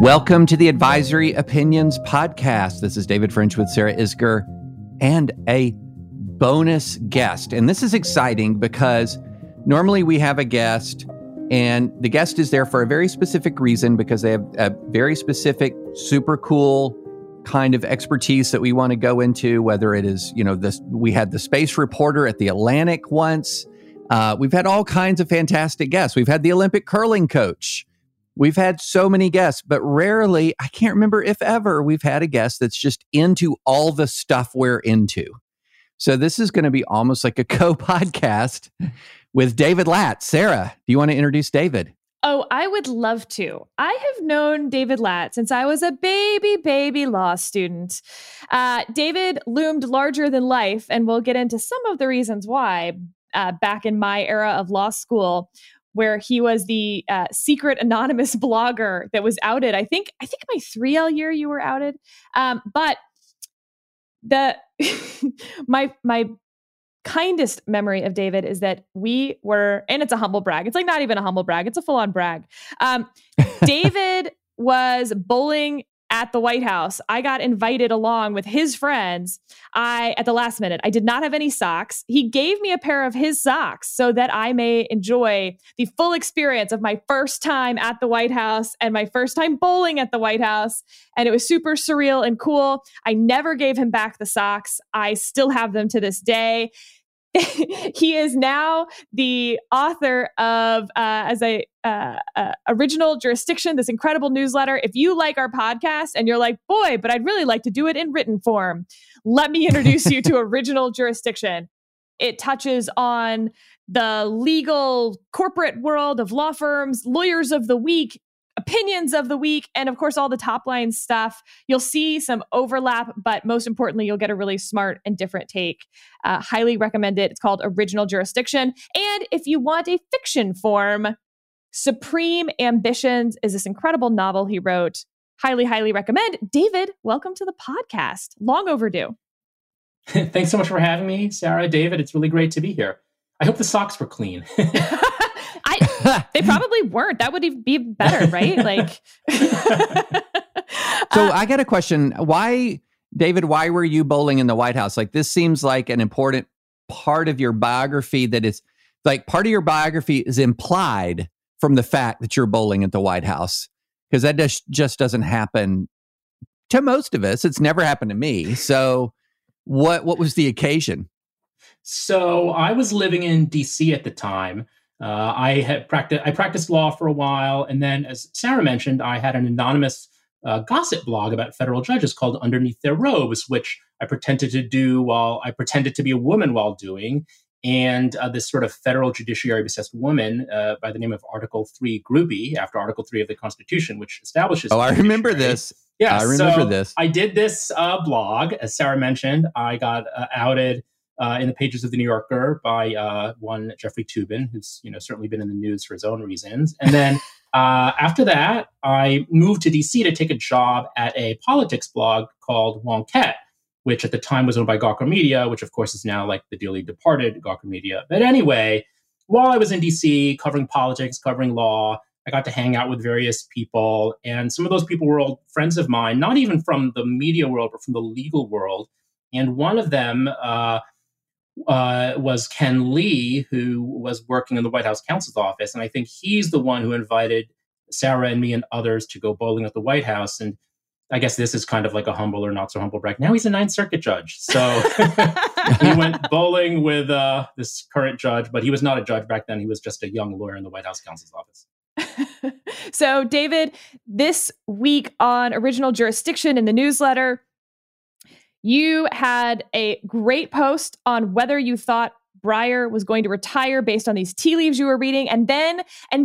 Welcome to the Advisory Opinions Podcast. This is David French with Sarah Isgur and a bonus guest. And this is exciting because normally we have a guest and the guest is there for a very specific reason because they have a very specific, super cool kind of expertise that we want to go into, whether it is, this, we had the space reporter at the Atlantic once. We've had all kinds of fantastic guests. We've had the Olympic curling coach. We've had so many guests, but rarely, I can't remember if ever, we've had a guest that's just into all the stuff we're into. So this is going to be almost like a co-podcast with David Lat. Sarah, do you want to introduce David? Oh, I would love to. I have known David Lat since I was a baby law student. David loomed larger than life, and we'll get into some of the reasons why back in my era of law school, where he was the secret anonymous blogger that was outed. I think my 3L year you were outed, but the my kindest memory of David is that we were, and it's a humble brag. It's like not even a humble brag. It's a full-on brag. David was bowling at the White House. I got invited along with his friends. At the last minute, I did not have any socks. He gave me a pair of his socks so that I may enjoy the full experience of my first time at the White House and my first time bowling at the White House. And it was super surreal and cool. I never gave him back the socks. I still have them to this day. He is now the author of, Original Jurisdiction, this incredible newsletter. If you like our podcast and you're like, boy, but I'd really like to do it in written form, let me introduce you to Original Jurisdiction. It touches on the legal corporate world of law firms, lawyers of the week, opinions of the week, and of course, all the top line stuff. You'll see some overlap, but most importantly, you'll get a really smart and different take. Highly recommend it. It's called Original Jurisdiction. And if you want a fiction form, Supreme Ambitions is this incredible novel he wrote. Highly, highly recommend. David, welcome to the podcast. Long overdue. Thanks so much for having me, Sarah, David. It's really great to be here. I hope the socks were clean. They probably weren't. That would even be better, right? So I got a question. Why, David, why were you bowling in the White House? Like, this seems like an important part of your biography that is like part of your biography is implied from the fact that you're bowling at the White House, because that just doesn't happen to most of us. It's never happened to me. So what was the occasion? So I was living in D.C. at the time. I practiced law for a while, and then, as Sarah mentioned, I had an anonymous gossip blog about federal judges called Underneath Their Robes, which I pretended to do while I pretended to be a woman while doing. And this sort of federal judiciary-obsessed woman by the name of Article Three Groovy, after Article Three of the Constitution, which establishes... Oh, I remember this. Yeah, I remember this. I did this blog, as Sarah mentioned. I got outed in the pages of The New Yorker by one Jeffrey Toobin, who's certainly been in the news for his own reasons. And then after that, I moved to D.C. to take a job at a politics blog called Wonkette, which at the time was owned by Gawker Media, which of course is now like the dearly departed Gawker Media. But anyway, while I was in D.C. covering politics, covering law, I got to hang out with various people. And some of those people were old friends of mine, not even from the media world, but from the legal world. And one of them was Ken Lee, who was working in the White House counsel's office. And I think he's the one who invited Sarah and me and others to go bowling at the White House. And I guess this is kind of like a humble or not so humble brag. Now he's a Ninth Circuit judge. So we went bowling with this current judge, but he was not a judge back then. He was just a young lawyer in the White House counsel's office. So David, this week on Original Jurisdiction in the newsletter, you had a great post on whether you thought Breyer was going to retire based on these tea leaves you were reading. And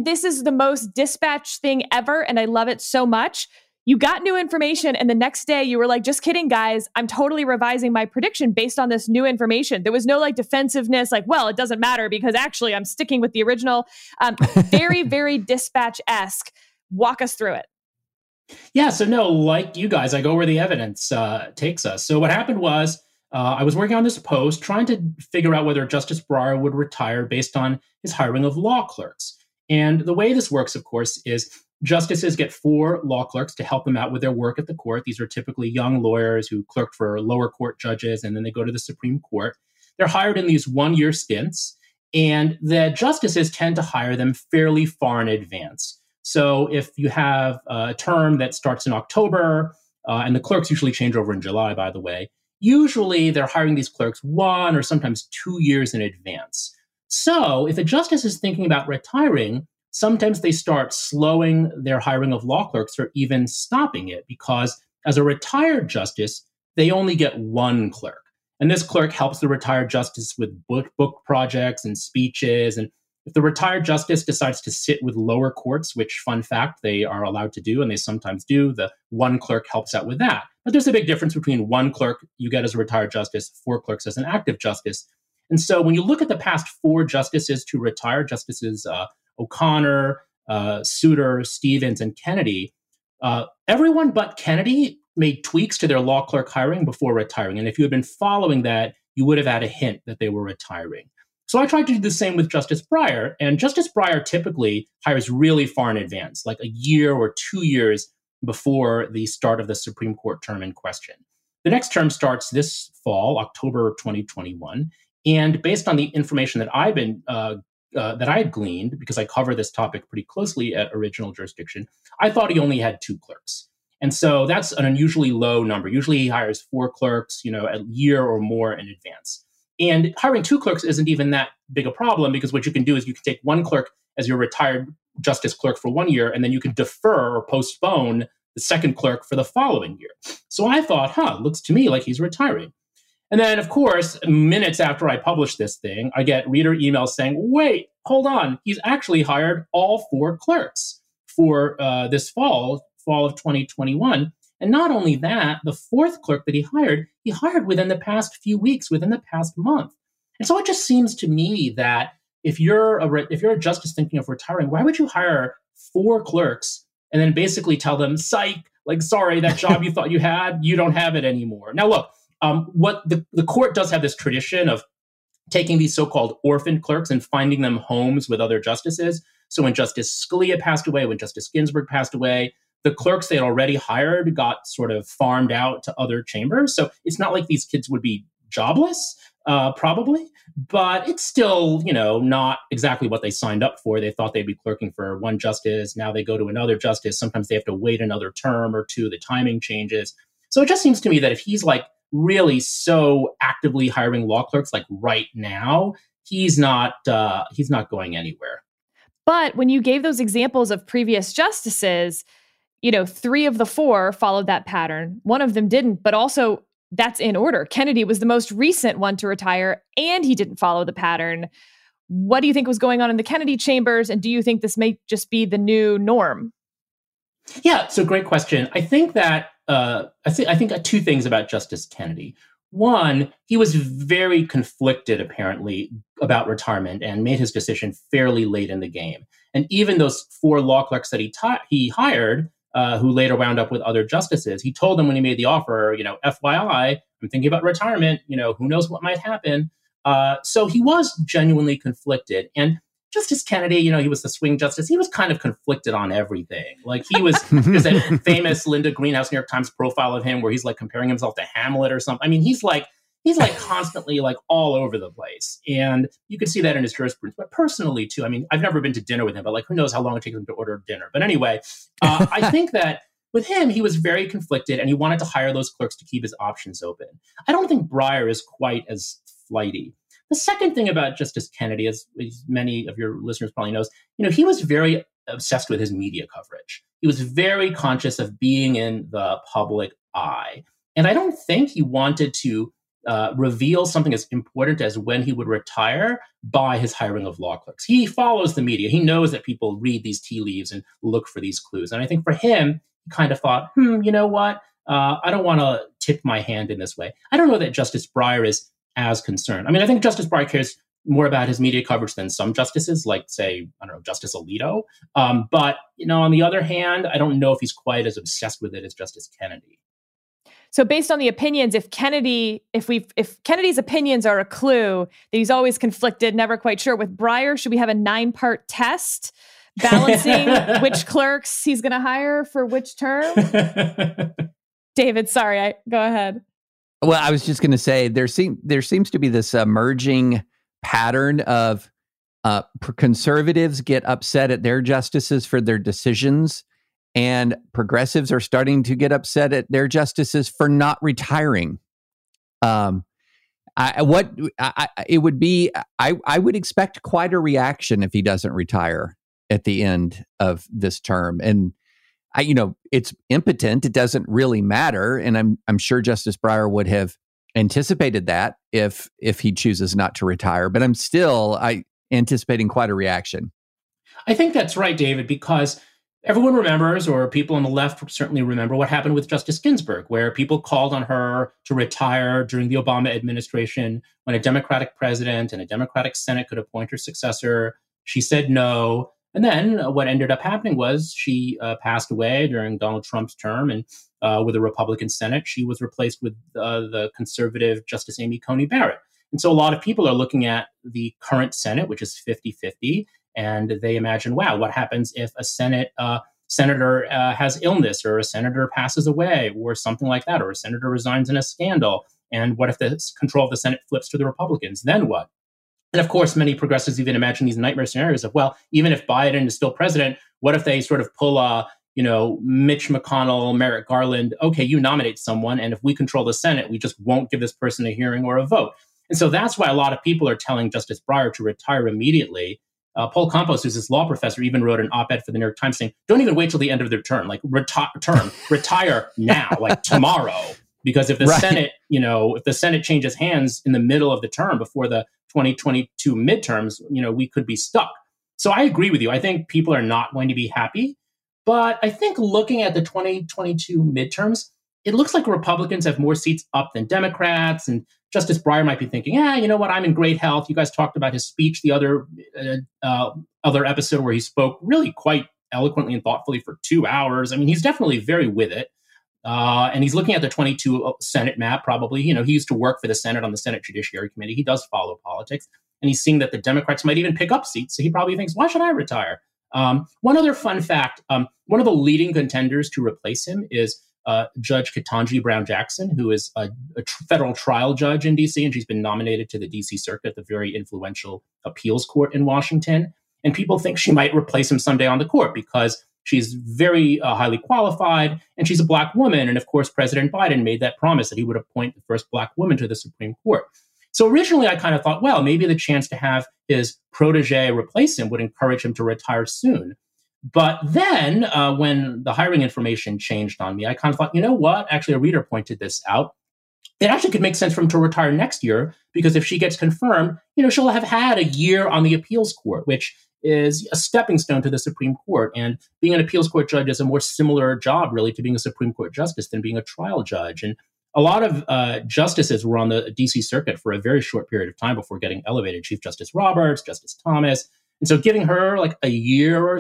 this is the most dispatch thing ever, and I love it so much. You got new information, and the next day you were like, just kidding, guys. I'm totally revising my prediction based on this new information. There was no defensiveness, well, it doesn't matter because actually I'm sticking with the original. Very, very dispatch-esque. Walk us through it. Yeah, so no, like you guys, I go where the evidence takes us. So what happened was I was working on this post trying to figure out whether Justice Breyer would retire based on his hiring of law clerks. And the way this works, of course, is Justices get 4 law clerks to help them out with their work at the court. These are typically young lawyers who clerked for lower court judges, and then they go to the Supreme Court. They're hired in these one-year stints, and the justices tend to hire them fairly far in advance. So if you have a term that starts in October, and the clerks usually change over in July, by the way, usually they're hiring these clerks 1 or sometimes 2 years in advance. So if a justice is thinking about retiring, sometimes they start slowing their hiring of law clerks or even stopping it, because as a retired justice, they only get 1 clerk. And this clerk helps the retired justice with book projects and speeches. And if the retired justice decides to sit with lower courts, which, fun fact, they are allowed to do, and they sometimes do, the 1 clerk helps out with that. But there's a big difference between 1 clerk you get as a retired justice, 4 clerks as an active justice. And so when you look at the past 4 justices to retire, Justices O'Connor, Souter, Stevens, and Kennedy, everyone but Kennedy made tweaks to their law clerk hiring before retiring. And if you had been following that, you would have had a hint that they were retiring. So I tried to do the same with Justice Breyer. And Justice Breyer typically hires really far in advance, like a year or 2 years before the start of the Supreme Court term in question. The next term starts this fall, October 2021. And based on the information that I've been that I had gleaned, because I cover this topic pretty closely at Original Jurisdiction, I thought he only had 2 clerks. And so that's an unusually low number. Usually he hires 4 clerks, a year or more in advance. And hiring 2 clerks isn't even that big a problem, because what you can do is you can take 1 clerk as your retired justice clerk for 1 year, and then you can defer or postpone the second clerk for the following year. So I thought, looks to me like he's retiring. And then, of course, minutes after I publish this thing, I get reader emails saying, wait, hold on, he's actually hired all 4 clerks for this fall of 2021. And not only that, the 4th clerk that he hired within the past few weeks, within the past month. And so it just seems to me that if you're a justice thinking of retiring, why would you hire 4 clerks and then basically tell them, psych, like, sorry, that job you thought you had, you don't have it anymore. Now, look. What the court does have this tradition of taking these so-called orphan clerks and finding them homes with other justices. So when Justice Scalia passed away, when Justice Ginsburg passed away, the clerks they had already hired got sort of farmed out to other chambers. So it's not like these kids would be jobless, probably, but it's still, not exactly what they signed up for. They thought they'd be clerking for one justice. Now they go to another justice. Sometimes they have to wait another term or 2. The timing changes. So it just seems to me that if he's really so actively hiring law clerks right now, he's not going anywhere. But when you gave those examples of previous justices, 3 of the 4 followed that pattern. 1 of them didn't, but also that's in order. Kennedy was the most recent one to retire, and he didn't follow the pattern. What do you think was going on in the Kennedy chambers? And do you think this may just be the new norm? Yeah, so great question. I think that I think 2 things about Justice Kennedy. 1, he was very conflicted, apparently, about retirement and made his decision fairly late in the game. And even those 4 law clerks that he hired, who later wound up with other justices, he told them when he made the offer, FYI, I'm thinking about retirement, who knows what might happen. So he was genuinely conflicted. And Justice Kennedy, he was the swing justice. He was kind of conflicted on everything. He was, there's that famous Linda Greenhouse New York Times profile of him where he's comparing himself to Hamlet or something. I mean, he's constantly all over the place. And you can see that in his jurisprudence. But personally, too, I mean, I've never been to dinner with him, but who knows how long it takes him to order dinner. But anyway, I think that with him, he was very conflicted and he wanted to hire those clerks to keep his options open. I don't think Breyer is quite as flighty. The second thing about Justice Kennedy, as many of your listeners probably knows, he was very obsessed with his media coverage. He was very conscious of being in the public eye. And I don't think he wanted to reveal something as important as when he would retire by his hiring of law clerks. He follows the media. He knows that people read these tea leaves and look for these clues. And I think for him, he kind of thought, you know what? I don't want to tip my hand in this way. I don't know that Justice Breyer is as concerned. I mean, I think Justice Breyer cares more about his media coverage than some justices, like, say, I don't know, Justice Alito. But, on the other hand, I don't know if he's quite as obsessed with it as Justice Kennedy. So based on the opinions, if Kennedy's opinions are a clue that he's always conflicted, never quite sure, with Breyer, should we have a 9-part test balancing which clerks he's going to hire for which term. David, sorry, go ahead. Well, I was just going to say there seems to be this emerging pattern of conservatives get upset at their justices for their decisions, and progressives are starting to get upset at their justices for not retiring. I would expect quite a reaction if he doesn't retire at the end of this term. And it's impotent. It doesn't really matter. And I'm sure Justice Breyer would have anticipated that if he chooses not to retire, but I'm still, anticipating quite a reaction. I think that's right, David, because everyone remembers, or people on the left certainly remember, what happened with Justice Ginsburg, where people called on her to retire during the Obama administration when a Democratic president and a Democratic Senate could appoint her successor. She said no. And then what ended up happening was she passed away during Donald Trump's term, and with a Republican Senate, she was replaced with the conservative Justice Amy Coney Barrett. And so a lot of people are looking at the current Senate, which is 50-50, and they imagine, wow, what happens if a senator has illness, or a senator passes away, or something like that, or a senator resigns in a scandal? And what if the control of the Senate flips to the Republicans? Then what? And of course, many progressives even imagine these nightmare scenarios of, well, even if Biden is still president, what if they sort of pull a, Mitch McConnell, Merrick Garland, okay, you nominate someone, and if we control the Senate, we just won't give this person a hearing or a vote. And so that's why a lot of people are telling Justice Breyer to retire immediately. Paul Campos, who's this law professor, even wrote an op-ed for the New York Times saying, don't even wait till the end of their term, retire now, like tomorrow. Because if the Senate, if the Senate changes hands in the middle of the term before the 2022 midterms, we could be stuck. So I agree with you. I think people are not going to be happy. But I think looking at the 2022 midterms, it looks like Republicans have more seats up than Democrats. And Justice Breyer might be thinking, you know what, I'm in great health. You guys talked about his speech the other episode where he spoke really quite eloquently and thoughtfully for 2 hours. I mean, he's definitely very with it. And he's looking at the 22 Senate map, probably. He used to work for the Senate on the Senate Judiciary Committee. He does follow politics. And he's seeing that the Democrats might even pick up seats. So he probably thinks, why should I retire? One other fun fact, one of the leading contenders to replace him is Judge Ketanji Brown Jackson, who is a federal trial judge in D.C., and she's been nominated to the D.C. Circuit, the very influential appeals court in Washington. And people think she might replace him someday on the court because she's very highly qualified, and she's a Black woman. And of course, President Biden made that promise that he would appoint the first Black woman to the Supreme Court. So originally, I kind of thought, well, maybe the chance to have his protege replace him would encourage him to retire soon. But then when the hiring information changed on me, I kind of thought, you know what? Actually, a reader pointed this out. It actually could make sense for him to retire next year, because if she gets confirmed, she'll have had a year on the appeals court, which is a stepping stone to the Supreme Court. And being an appeals court judge is a more similar job, really, to being a Supreme Court justice than being a trial judge. And a lot of justices were on the D.C. Circuit for a very short period of time before getting elevated. Chief Justice Roberts, Justice Thomas. And so giving her like a year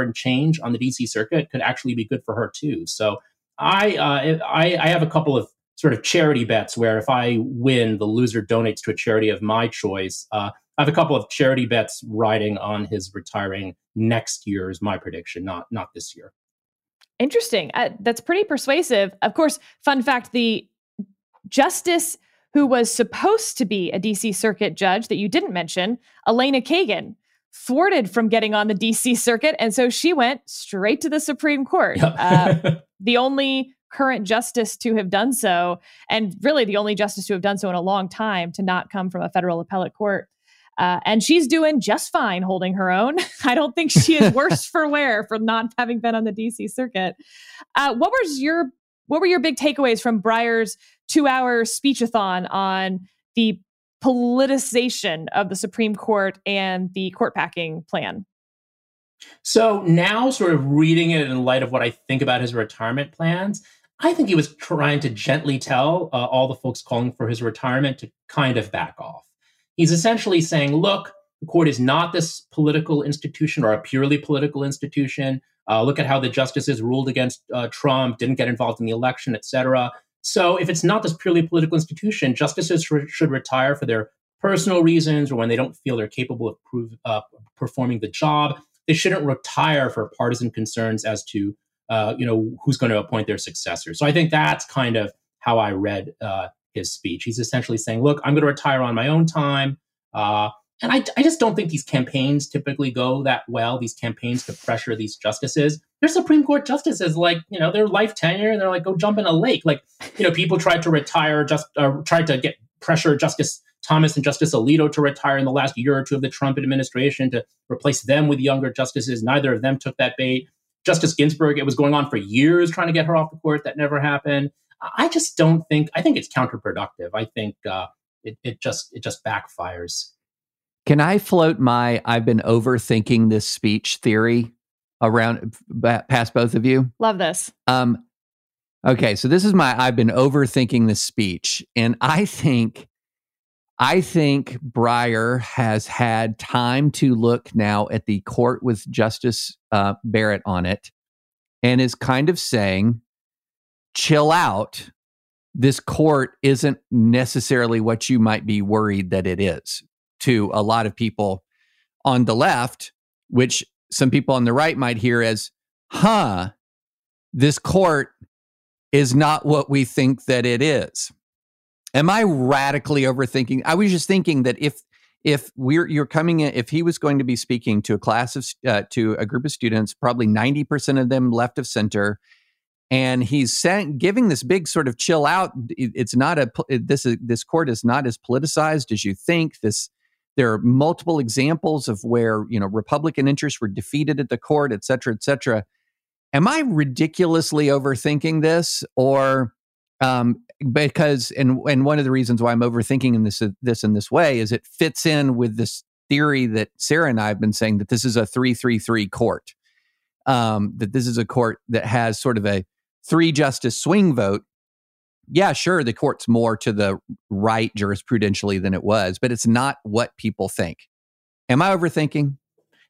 and change on the D.C. Circuit could actually be good for her, too. So I have a couple of sort of charity bets where if I win, the loser donates to a charity of my choice. I have a couple of charity bets riding on his retiring next year is my prediction, not this year. Interesting. That's pretty persuasive. Of course, fun fact, the justice who was supposed to be a D.C. Circuit judge that you didn't mention, Elena Kagan, thwarted from getting on the D.C. Circuit. And so she went straight to the Supreme Court, the only current justice to have done so, and really the only justice to have done so in a long time to not come from a federal appellate court. And she's doing just fine holding her own. I don't think she is worse for wear for not having been on the D.C. Circuit. What were your big takeaways from Breyer's 2-hour speech-a-thon on the politicization of the Supreme Court and the court packing plan? So now sort of reading it in light of what I think about his retirement plans, I think he was trying to gently tell all the folks calling for his retirement to kind of back off. He's essentially saying, look, the court is not this political institution or a purely political institution. Look at how the justices ruled against Trump, didn't get involved in the election, et cetera. So if it's not this purely political institution, justices should retire for their personal reasons or when they don't feel they're capable of performing the job. they shouldn't retire for partisan concerns as to, who's going to appoint their successor. So I think that's kind of how I read his speech. He's essentially saying, look, I'm going to retire on my own time. And I just don't think these campaigns typically go that well, these campaigns to pressure these justices. They're Supreme Court justices, they're life tenure, and they're like, go jump in a lake. People tried to retire, tried to get pressure Justice Thomas and Justice Alito to retire in the last year or two of the Trump administration to replace them with younger justices. Neither of them took that bait. Justice Ginsburg, it was going on for years trying to get her off the court. That never happened. I think it's counterproductive. I think it just backfires. Can I float my I've been overthinking this speech theory around past both of you? Love this. Okay, so this is my I've been overthinking this speech. And I think Breyer has had time to look now at the court with Justice Barrett on it and is kind of saying, chill out. This court isn't necessarily what you might be worried that it is to a lot of people on the left, which some people on the right might hear as, this court is not what we think that it is. Am I radically overthinking? I was just thinking that if he was going to be speaking to a class of to a group of students, probably 90% of them left of center, and he's giving this big sort of chill out. This court is not as politicized as you think. There are multiple examples of where Republican interests were defeated at the court, et cetera, et cetera. Am I ridiculously overthinking this, or? Because one of the reasons why I'm overthinking in this way is it fits in with this theory that Sarah and I have been saying, that this is a 3-3-3 court, that this is a court that has sort of a 3-justice swing vote. Yeah, sure, the court's more to the right jurisprudentially than it was, but it's not what people think. Am I overthinking?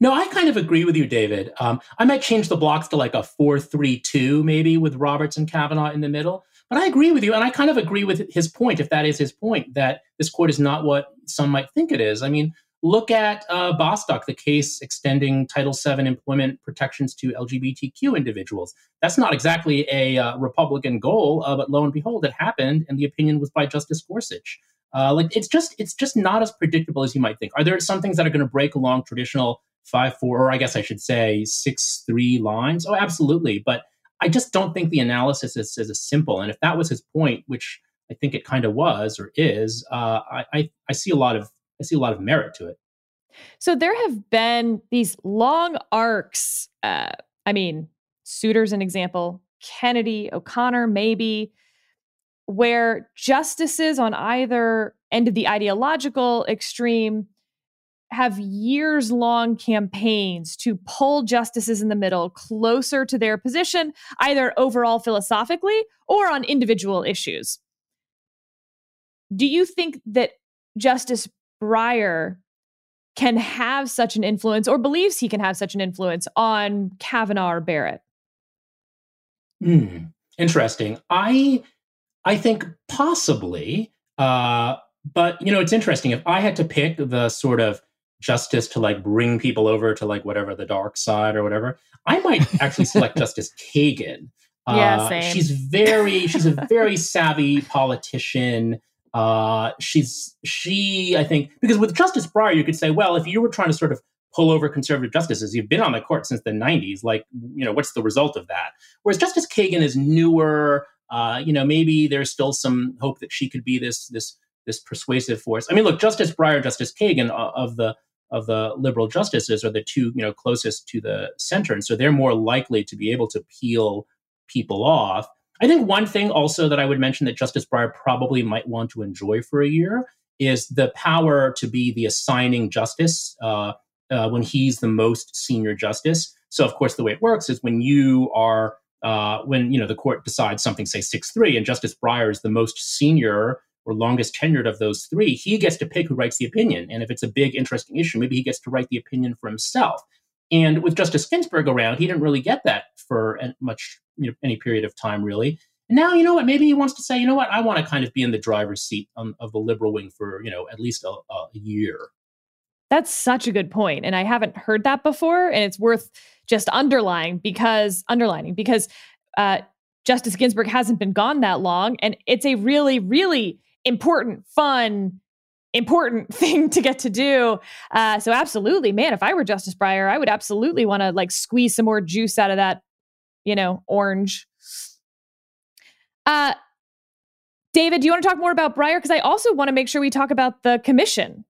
No, I kind of agree with you, David. I might change the blocks to like a 4-3-2 maybe with Roberts and Kavanaugh in the middle. But I agree with you, and I kind of agree with his point, if that is his point, that this court is not what some might think it is. I mean, look at Bostock, the case extending Title VII employment protections to LGBTQ individuals. That's not exactly a Republican goal, but lo and behold, it happened, and the opinion was by Justice Gorsuch. It's just not as predictable as you might think. Are there some things that are going to break along traditional 5-4, or I guess I should say 6-3 lines? Oh, absolutely, but I just don't think the analysis is as simple. And if that was his point, which I think it kind of was or is, I see a lot of merit to it. So there have been these long arcs. Souter's an example, Kennedy, O'Connor, maybe, where justices on either end of the ideological extreme have years-long campaigns to pull justices in the middle closer to their position, either overall philosophically or on individual issues. Do you think that Justice Breyer can have such an influence, or believes he can have such an influence, on Kavanaugh or Barrett? Interesting. I think possibly, but, it's interesting. If I had to pick the sort of justice to bring people over to whatever the dark side or whatever, I might actually select Justice Kagan. Yeah, same. She's a very savvy politician. I think, because with Justice Breyer, you could say, well, if you were trying to sort of pull over conservative justices, you've been on the court since the 90s. What's the result of that? Whereas Justice Kagan is newer. Maybe there's still some hope that she could be this persuasive force. I mean, look, Justice Breyer, Justice Kagan of the liberal justices are the two, closest to the center. And so they're more likely to be able to peel people off. I think one thing also that I would mention that Justice Breyer probably might want to enjoy for a year is the power to be the assigning justice when he's the most senior justice. So, of course, the way it works is when you are, the court decides something, say 6-3, and Justice Breyer is the most senior or longest tenured of those three, he gets to pick who writes the opinion. And if it's a big, interesting issue, maybe he gets to write the opinion for himself. And with Justice Ginsburg around, he didn't really get that for any period of time, really. And now, maybe he wants to say, I want to kind of be in the driver's seat of the liberal wing for, at least a year. That's such a good point. And I haven't heard that before. And it's worth just underlining because Justice Ginsburg hasn't been gone that long. And it's a really, really important, fun, important thing to get to do. So absolutely, man, if I were Justice Breyer, I would absolutely want to squeeze some more juice out of that, orange. David, do you want to talk more about Breyer? Because I also want to make sure we talk about the commission,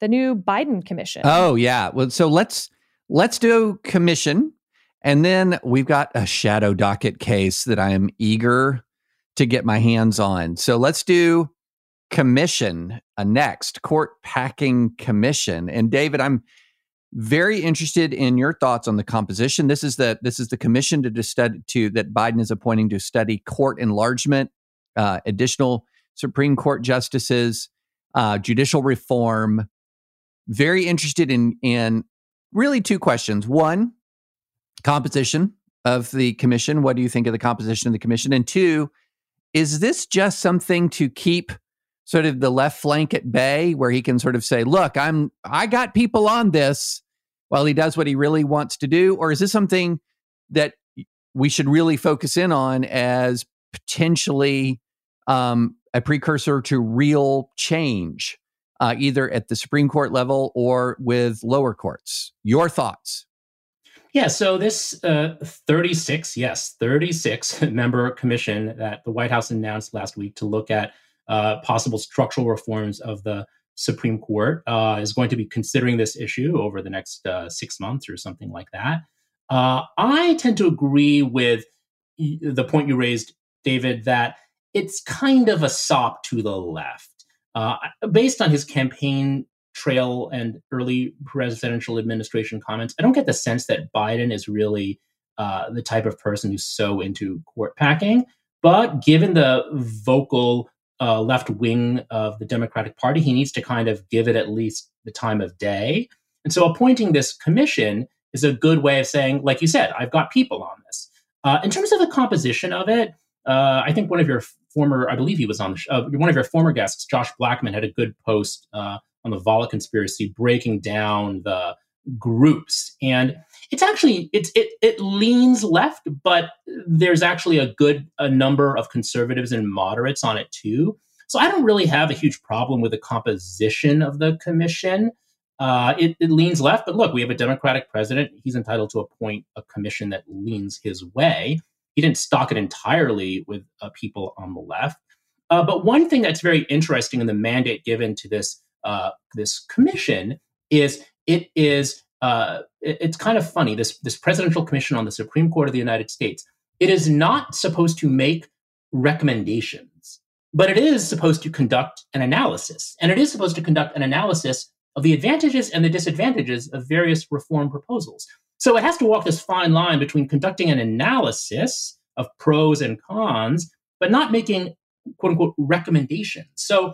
the new Biden commission. Oh, yeah. Well, so let's do commission. And then we've got a shadow docket case that I am eager to get my hands on. So let's do commission next, court packing commission. And David, I'm very interested in your thoughts on the composition. This is the commission that Biden is appointing to study court enlargement, additional Supreme Court justices, judicial reform. Very interested in really two questions. One, composition of the commission. What do you think of the composition of the commission? And two, is this just something to keep sort of the left flank at bay, where he can sort of say, look, I got people on this, while he does what he really wants to do? Or is this something that we should really focus in on as potentially a precursor to real change, either at the Supreme Court level or with lower courts? Your thoughts? Yeah, so this 36-member commission that the White House announced last week to look at possible structural reforms of the Supreme Court is going to be considering this issue over the next 6 months or something like that. I tend to agree with the point you raised, David, that it's kind of a sop to the left. Based on his campaign trail and early presidential administration comments, I don't get the sense that Biden is really the type of person who's so into court packing. But given the vocal left wing of the Democratic Party, he needs to kind of give it at least the time of day. And so appointing this commission is a good way of saying, like you said, I've got people on this. In terms of the composition of it, I think one of your former, I believe he was on the show, one of your former guests, Josh Blackman, had a good post on the Vala conspiracy, breaking down the groups. And it's actually, it leans left, but there's actually a number of conservatives and moderates on it too. So I don't really have a huge problem with the composition of the commission. It leans left, but look, we have a Democratic president. He's entitled to appoint a commission that leans his way. He didn't stock it entirely with people on the left. But one thing that's very interesting in the mandate given to this commission is it's kind of funny. This presidential commission on the Supreme Court of the United States, it is not supposed to make recommendations, but it is supposed to conduct an analysis. And it is supposed to conduct an analysis of the advantages and the disadvantages of various reform proposals. So it has to walk this fine line between conducting an analysis of pros and cons, but not making, quote unquote, recommendations. So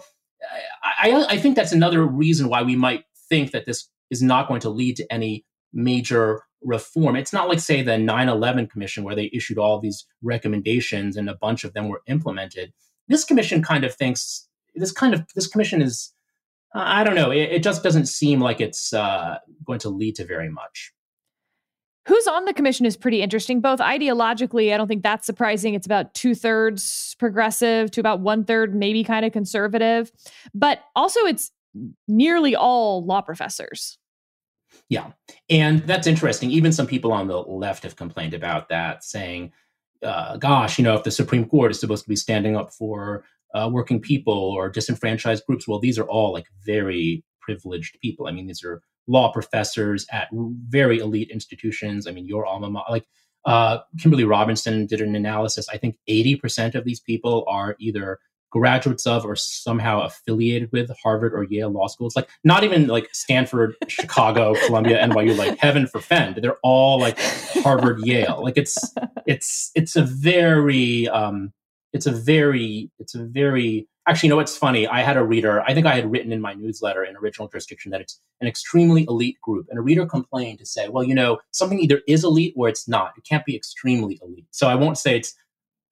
I think that's another reason why we might think that this is not going to lead to any major reform. It's not like, say, the 9/11 Commission, where they issued all these recommendations and a bunch of them were implemented. This commission kind of thinks, this commission is, I don't know, it just doesn't seem like it's going to lead to very much. Who's on the commission is pretty interesting, both ideologically. I don't think that's surprising. It's about 2/3 progressive to about 1/3, maybe kind of conservative. But also it's nearly all law professors. Yeah. And that's interesting. Even some people on the left have complained about that, saying, gosh, if the Supreme Court is supposed to be standing up for working people or disenfranchised groups, well, these are all very privileged people. I mean, these are law professors at very elite institutions. I mean, your alma mater, Kimberly Robinson did an analysis. I think 80% of these people are either graduates of or somehow affiliated with Harvard or Yale law schools. Not even Stanford, Chicago, Columbia, NYU, heaven forfend. They're all Harvard, Yale. It's a very Actually, it's funny. I had a reader, I think I had written in my newsletter in Original Jurisdiction that it's an extremely elite group. And a reader complained to say, well, something either is elite or it's not. It can't be extremely elite. So I won't say it's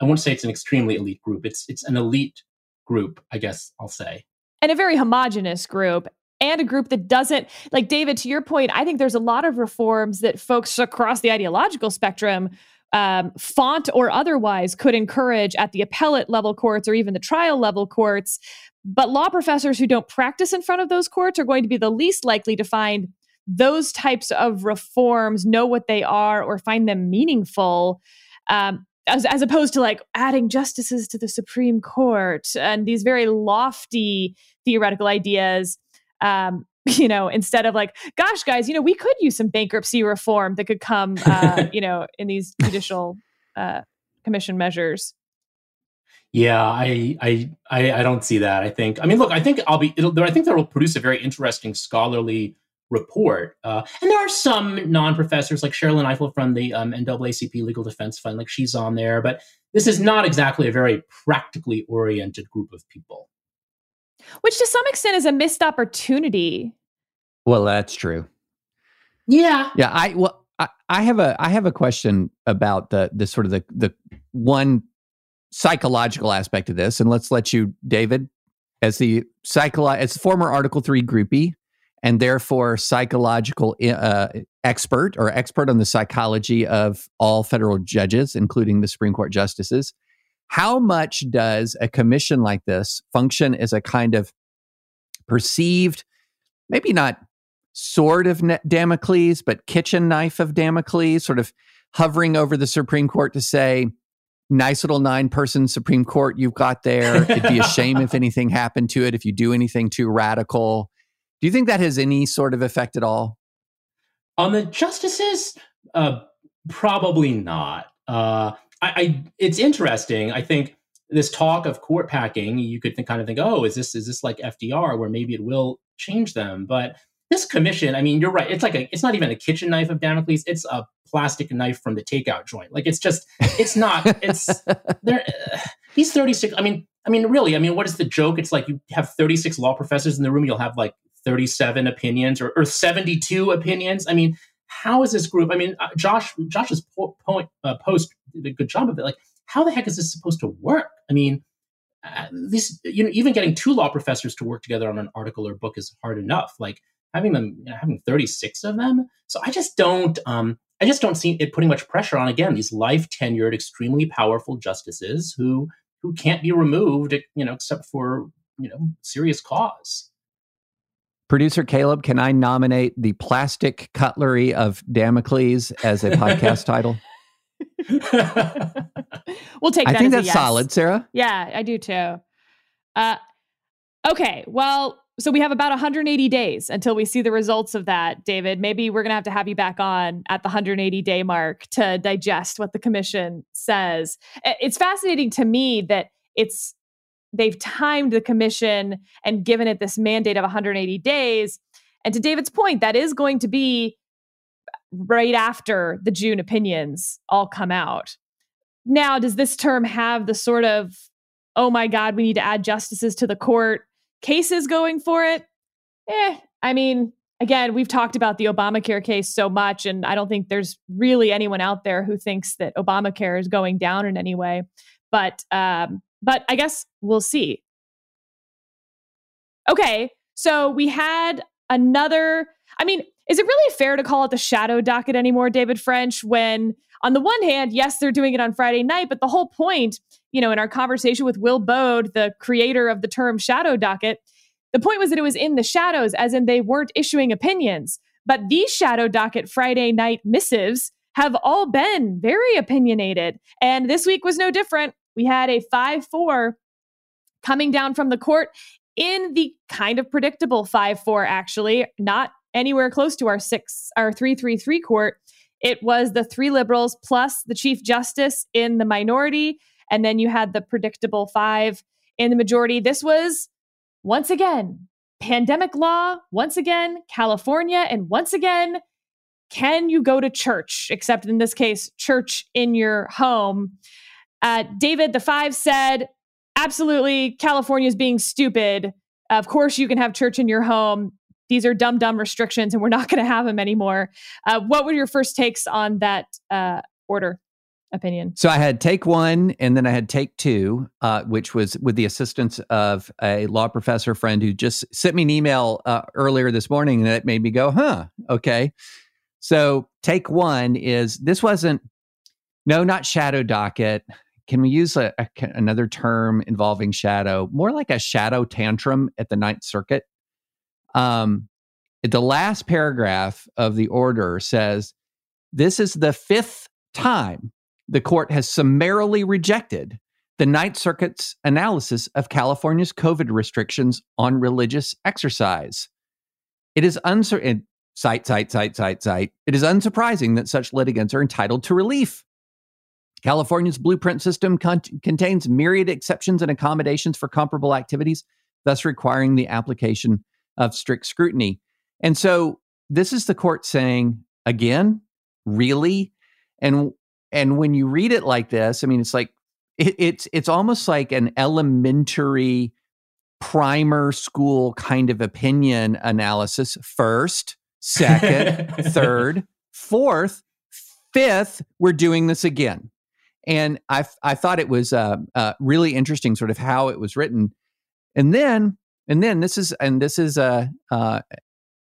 an extremely elite group. It's an elite group, I guess I'll say. And a very homogenous group. and a group that doesn't, like David, to your point, I think there's a lot of reforms that folks across the ideological spectrum, font or otherwise, could encourage at the appellate level courts or even the trial level courts. But law professors who don't practice in front of those courts are going to be the least likely to find those types of reforms, know what they are, or find them meaningful, as opposed to like adding justices to the Supreme Court and these very lofty theoretical ideas. You know, instead of like, gosh, guys, you know, we could use some bankruptcy reform that could come, you know, in these judicial commission measures. Yeah, I don't see that. I think, I mean, look, I think I think that will produce a very interesting scholarly report. And there are some non-professors like Sherilyn Eiffel from the NAACP Legal Defense Fund, like she's on there, but this is not exactly a very practically oriented group of people. Which to some extent is a missed opportunity. Well, that's true. Yeah. Yeah. I have a question about the sort of the one psychological aspect of this. And let's let you, David, as the former Article Three groupie and therefore psychological expert on the psychology of all federal judges, including the Supreme Court justices. How much does a commission like this function as a kind of perceived, maybe not sword of Damocles, but kitchen knife of Damocles, sort of hovering over the Supreme Court to say, nice little 9-person Supreme Court you've got there. It'd be a shame if anything happened to it, if you do anything too radical. Do you think that has any sort of effect at all? On the justices? Probably not. It's interesting. I think this talk of court packing, you could think, oh, is this like FDR, where maybe it will change them? But this commission, I mean, you're right. It's like it's not even a kitchen knife of Damocles. It's a plastic knife from the takeout joint. Like these 36. I mean, really. I mean, what is the joke? It's like you have 36 law professors in the room. You'll have like 37 opinions or 72 opinions. I mean, how is this group? I mean, Josh's point post did a good job of it. Like, how the heck is this supposed to work? I mean, this, you know, even getting two law professors to work together on an article or book is hard enough. Like having 36 of them. So I just don't see it putting much pressure on, again, these life tenured, extremely powerful justices who can't be removed, you know, except for, you know, serious cause. Producer Caleb, can I nominate the plastic cutlery of Damocles as a podcast title? We'll take that. I think that's solid, Sarah. Yeah, I do too. Okay, well, so we have about 180 days until we see the results of that, David. Maybe we're going to have you back on at the 180-day mark to digest what the commission says. It's fascinating to me that they've timed the commission and given it this mandate of 180 days. And to David's point, that is going to be right after the June opinions all come out. Now, does this term have the sort of, oh my God, we need to add justices to the court cases going for it? I mean, again, we've talked about the Obamacare case so much, and I don't think there's really anyone out there who thinks that Obamacare is going down in any way. But I guess we'll see. Okay, so we had another... I mean, is it really fair to call it the shadow docket anymore, David French, when on the one hand, yes, they're doing it on Friday night, but the whole point, you know, in our conversation with Will Bode, the creator of the term shadow docket, the point was that it was in the shadows, as in they weren't issuing opinions. But these shadow docket Friday night missives have all been very opinionated. And this week was no different. We had a 5-4 coming down from the court in the kind of predictable 5-4, actually, not anywhere close to our 3-3-3 court. It was the three liberals plus the Chief Justice in the minority. And then you had the predictable 5 in the majority. This was, once again, pandemic law, once again, California, and once again, can you go to church? Except in this case, church in your home. David, the 5 said, absolutely, California is being stupid. Of course, you can have church in your home. These are dumb, dumb restrictions, and we're not going to have them anymore. What were your first takes on that order opinion? So I had take one, and then I had take two, which was with the assistance of a law professor friend who just sent me an email earlier this morning that made me go, huh, okay. So take one is, this wasn't, no, not shadow docket. Can we use another term involving shadow? More like a shadow tantrum at the Ninth Circuit. The last paragraph of the order says, this is the fifth time the court has summarily rejected the Ninth Circuit's analysis of California's COVID restrictions on religious exercise. It is uncertain, it is unsurprising that such litigants are entitled to relief. California's blueprint system contains myriad exceptions and accommodations for comparable activities, thus requiring the application of strict scrutiny. And so this is the court saying, again, really? And when you read it like this, I mean, it's like, it's almost like an elementary primer school kind of opinion analysis. First, second, third, fourth, fifth, we're doing this again. And I thought it was really interesting sort of how it was written. And then this is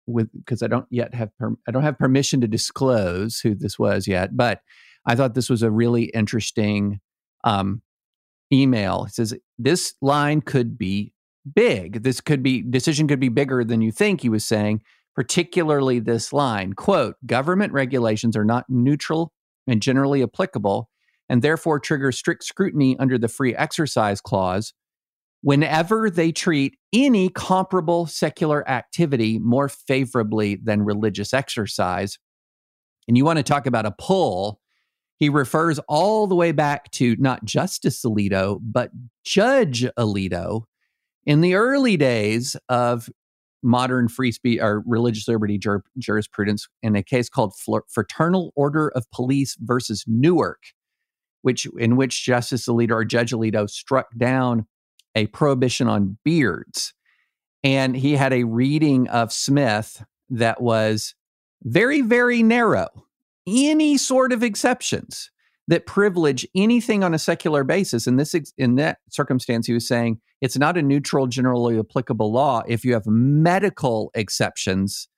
with, because I don't have permission to disclose who this was yet, but I thought this was a really interesting email. It says, this line could be big. This could be, decision could be bigger than you think, he was saying, particularly this line, quote, government regulations are not neutral and generally applicable and therefore trigger strict scrutiny under the Free Exercise Clause whenever they treat any comparable secular activity more favorably than religious exercise. And you want to talk about a pull. He refers all the way back to not Justice Alito, but Judge Alito in the early days of modern free speech or religious liberty jurisprudence in a case called Fraternal Order of Police versus Newark, in which Justice Alito or Judge Alito struck down a prohibition on beards. And he had a reading of Smith that was very, very narrow. Any sort of exceptions that privilege anything on a secular basis. In that circumstance, he was saying it's not a neutral, generally applicable law if you have medical exceptions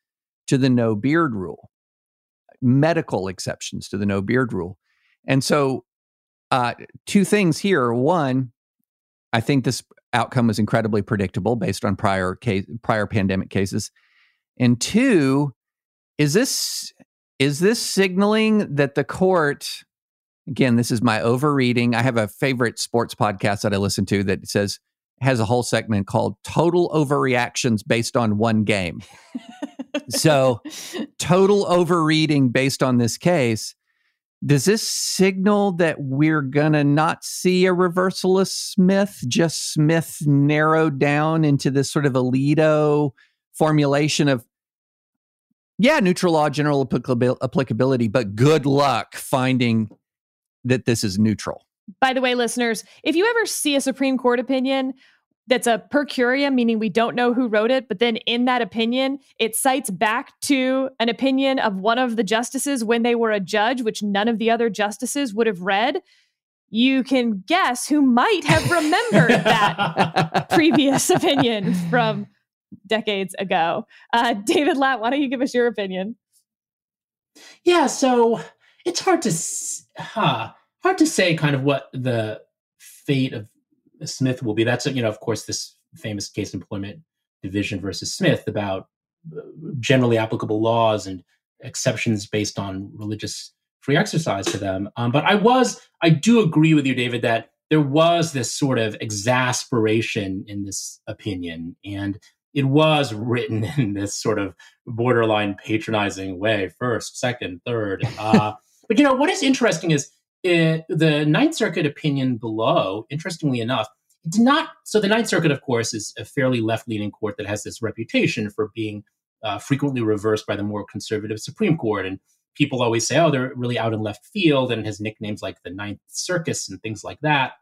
to the no beard rule. Medical exceptions to the no beard rule. And so two things here. One, I think this outcome was incredibly predictable based on prior pandemic cases. And two, is this signaling that the court, again, this is my overreading. I have a favorite sports podcast that I listen to that has a whole segment called Total Overreactions Based on One Game. So total overreading based on this case. Does this signal that we're going to not see a reversal of Smith, just Smith narrowed down into this sort of Alito formulation of, yeah, neutral law, general applicability, but good luck finding that this is neutral? By the way, listeners, if you ever see a Supreme Court opinion that's a per curiam, meaning we don't know who wrote it, but then in that opinion, it cites back to an opinion of one of the justices when they were a judge, which none of the other justices would have read, you can guess who might have remembered that previous opinion from decades ago. David Lat, why don't you give us your opinion? Yeah, so it's hard to say kind of what the fate of Smith will be. That's, of course, this famous case, Employment Division versus Smith, about generally applicable laws and exceptions based on religious free exercise to them. But I do agree with you, David, that there was this sort of exasperation in this opinion. And it was written in this sort of borderline patronizing way, first, second, third. But what is interesting is, the Ninth Circuit opinion below, interestingly enough, did not. So the Ninth Circuit, of course, is a fairly left-leaning court that has this reputation for being frequently reversed by the more conservative Supreme Court. And people always say, oh, they're really out in left field, and it has nicknames like the Ninth Circus and things like that.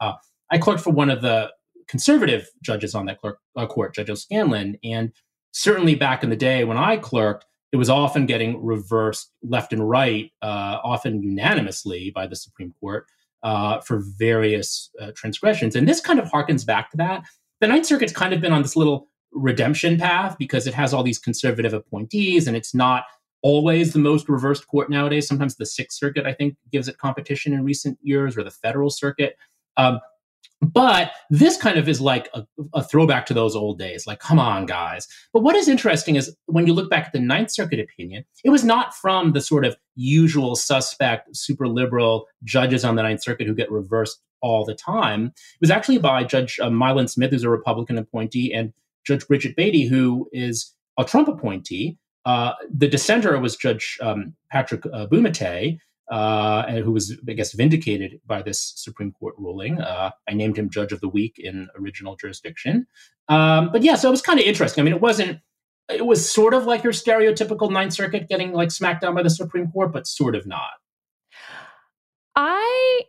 I clerked for one of the conservative judges on that court, Judge O'Scanlan. And certainly back in the day when I clerked, it was often getting reversed left and right, often unanimously by the Supreme Court. for various transgressions. And this kind of harkens back to that. The Ninth Circuit's kind of been on this little redemption path because it has all these conservative appointees, and it's not always the most reversed court nowadays. Sometimes the Sixth Circuit, I think, gives it competition in recent years, or the Federal Circuit. But this kind of is like a throwback to those old days, like, come on, guys. But what is interesting is when you look back at the Ninth Circuit opinion, it was not from the sort of usual suspect, super liberal judges on the Ninth Circuit who get reversed all the time. It was actually by Judge Milan Smith, who's a Republican appointee, and Judge Bridget Beatty, who is a Trump appointee. The dissenter was Judge Patrick Bumate, who was, I guess, vindicated by this Supreme Court ruling. I named him Judge of the Week in Original Jurisdiction. But yeah, so it was kind of interesting. I mean, it was sort of like your stereotypical Ninth Circuit getting like smacked down by the Supreme Court, but sort of not. I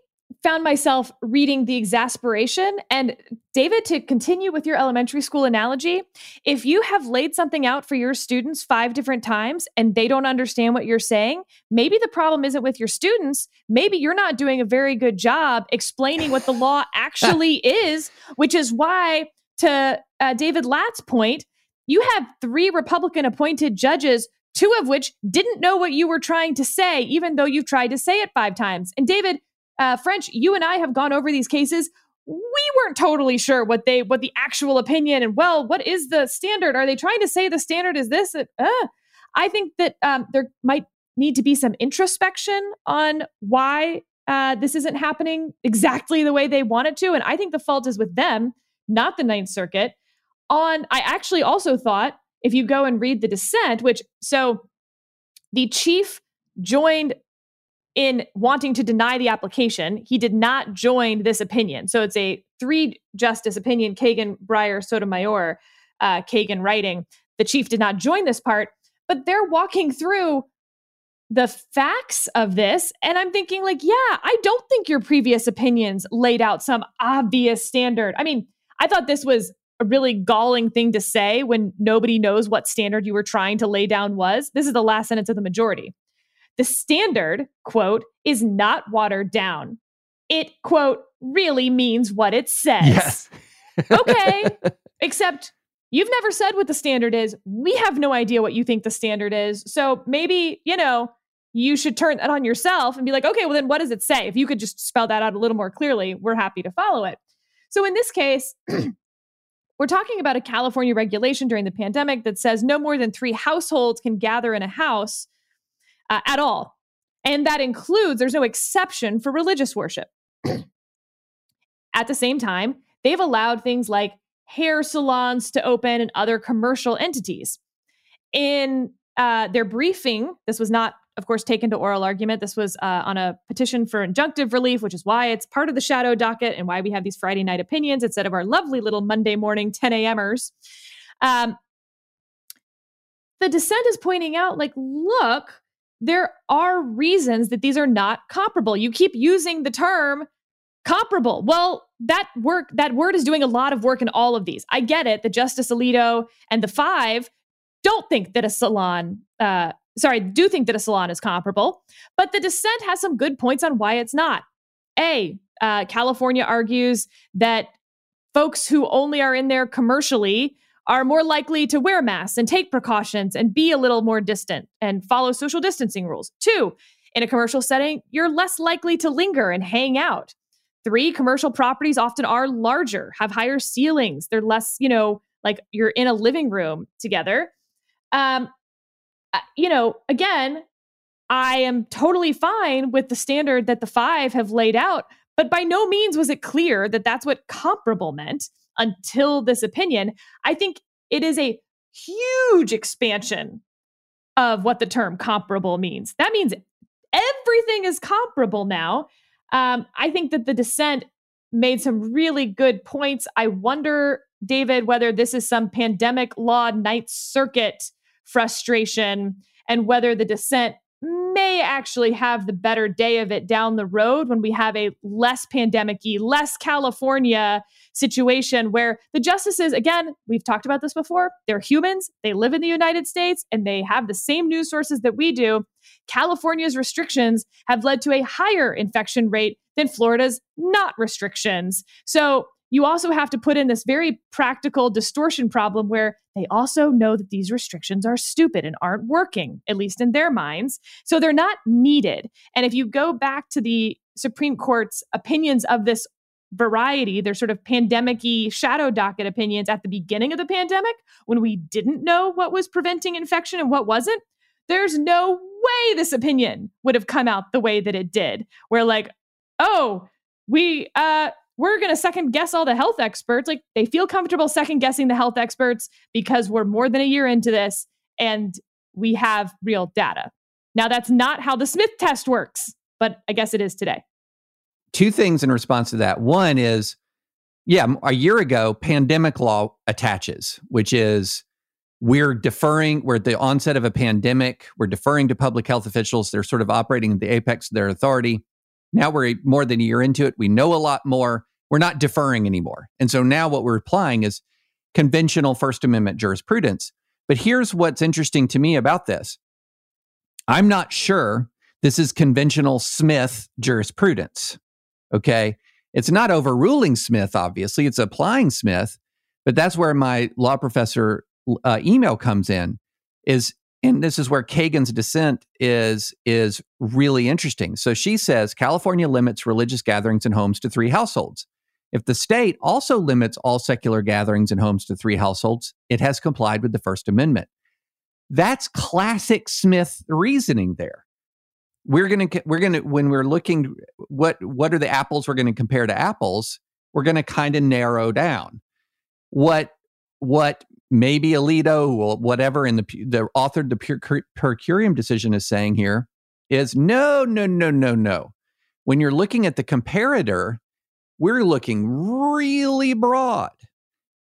found myself reading the exasperation. And David, to continue with your elementary school analogy, if you have laid something out for your students 5 different times and they don't understand what you're saying, maybe the problem isn't with your students. Maybe you're not doing a very good job explaining what the law actually is, which is why, to David Lat's point, you have 3 Republican-appointed judges, 2 of which didn't know what you were trying to say, even though you've tried to say it 5 times. And David French, you and I have gone over these cases. We weren't totally sure what the actual opinion, and, well, what is the standard? Are they trying to say the standard is this? I think that there might need to be some introspection on why this isn't happening exactly the way they want it to. And I think the fault is with them, not the Ninth Circuit. I actually also thought, if you go and read the dissent, so the chief joined in wanting to deny the application. He did not join this opinion. So it's a 3-justice opinion, Kagan, Breyer, Sotomayor, Kagan writing. The chief did not join this part, but they're walking through the facts of this. And I'm thinking, like, yeah, I don't think your previous opinions laid out some obvious standard. I mean, I thought this was a really galling thing to say when nobody knows what standard you were trying to lay down was. This is the last sentence of the majority. The standard, quote, is not watered down. It, quote, really means what it says. Yes. Okay, except you've never said what the standard is. We have no idea what you think the standard is. So maybe, you should turn that on yourself and be like, okay, well, then what does it say? If you could just spell that out a little more clearly, we're happy to follow it. So in this case, we're talking about a California regulation during the pandemic that says no more than 3 households can gather in a house at all. And that includes, there's no exception for religious worship. At the same time, they've allowed things like hair salons to open and other commercial entities. In their briefing, this was not, of course, taken to oral argument. This was on a petition for injunctive relief, which is why it's part of the shadow docket and why we have these Friday night opinions instead of our lovely little Monday morning 10 a.m.ers. The dissent is pointing out, like, look, there are reasons that these are not comparable. You keep using the term comparable. Well, that word is doing a lot of work in all of these. I get it. The Justice Alito and the 5 don't think that a salon, do think that a salon is comparable, but the dissent has some good points on why it's not. California argues that folks who only are in there commercially are more likely to wear masks and take precautions and be a little more distant and follow social distancing rules. 2, in a commercial setting, you're less likely to linger and hang out. 3, commercial properties often are larger, have higher ceilings. They're less, like you're in a living room together. Again, I am totally fine with the standard that the 5 have laid out, but by no means was it clear that that's what comparable meant until this opinion. I think it is a huge expansion of what the term comparable means. That means everything is comparable now. I think that the dissent made some really good points. I wonder, David, whether this is some pandemic law Ninth Circuit frustration and whether the dissent may actually have the better day of it down the road when we have a less pandemic-y, less California situation where the justices, again, we've talked about this before, they're humans, they live in the United States, and they have the same news sources that we do. California's restrictions have led to a higher infection rate than Florida's not restrictions. So you also have to put in this very practical distortion problem where they also know that these restrictions are stupid and aren't working, at least in their minds. So they're not needed. And if you go back to the Supreme Court's opinions of this variety, their sort of pandemic-y shadow docket opinions at the beginning of the pandemic, when we didn't know what was preventing infection and what wasn't, there's no way this opinion would have come out the way that it did. We're like, oh, we're going to second guess all the health experts. Like, they feel comfortable second guessing the health experts because we're more than a year into this and we have real data. Now, that's not how the Smith test works, but I guess it is today. Two things in response to that. One is, a year ago, pandemic law attaches, which is we're at the onset of a pandemic. We're deferring to public health officials. They're sort of operating at the apex of their authority. Now we're more than a year into it. We know a lot more. We're not deferring anymore. And so now what we're applying is conventional First Amendment jurisprudence. But here's what's interesting to me about this. I'm not sure this is conventional Smith jurisprudence, okay? It's not overruling Smith, obviously. It's applying Smith. But that's where my law professor email comes in, and this is where Kagan's dissent is really interesting. So she says, California limits religious gatherings and homes to 3 households. If the state also limits all secular gatherings and homes to 3 households, it has complied with the First Amendment. That's classic Smith reasoning there. When we're looking, what are the apples we're going to compare to apples, we're going to kind of narrow down. What maybe Alito or whatever in the author of the per curiam decision is saying here is no. When you're looking at the comparator, we're looking really broad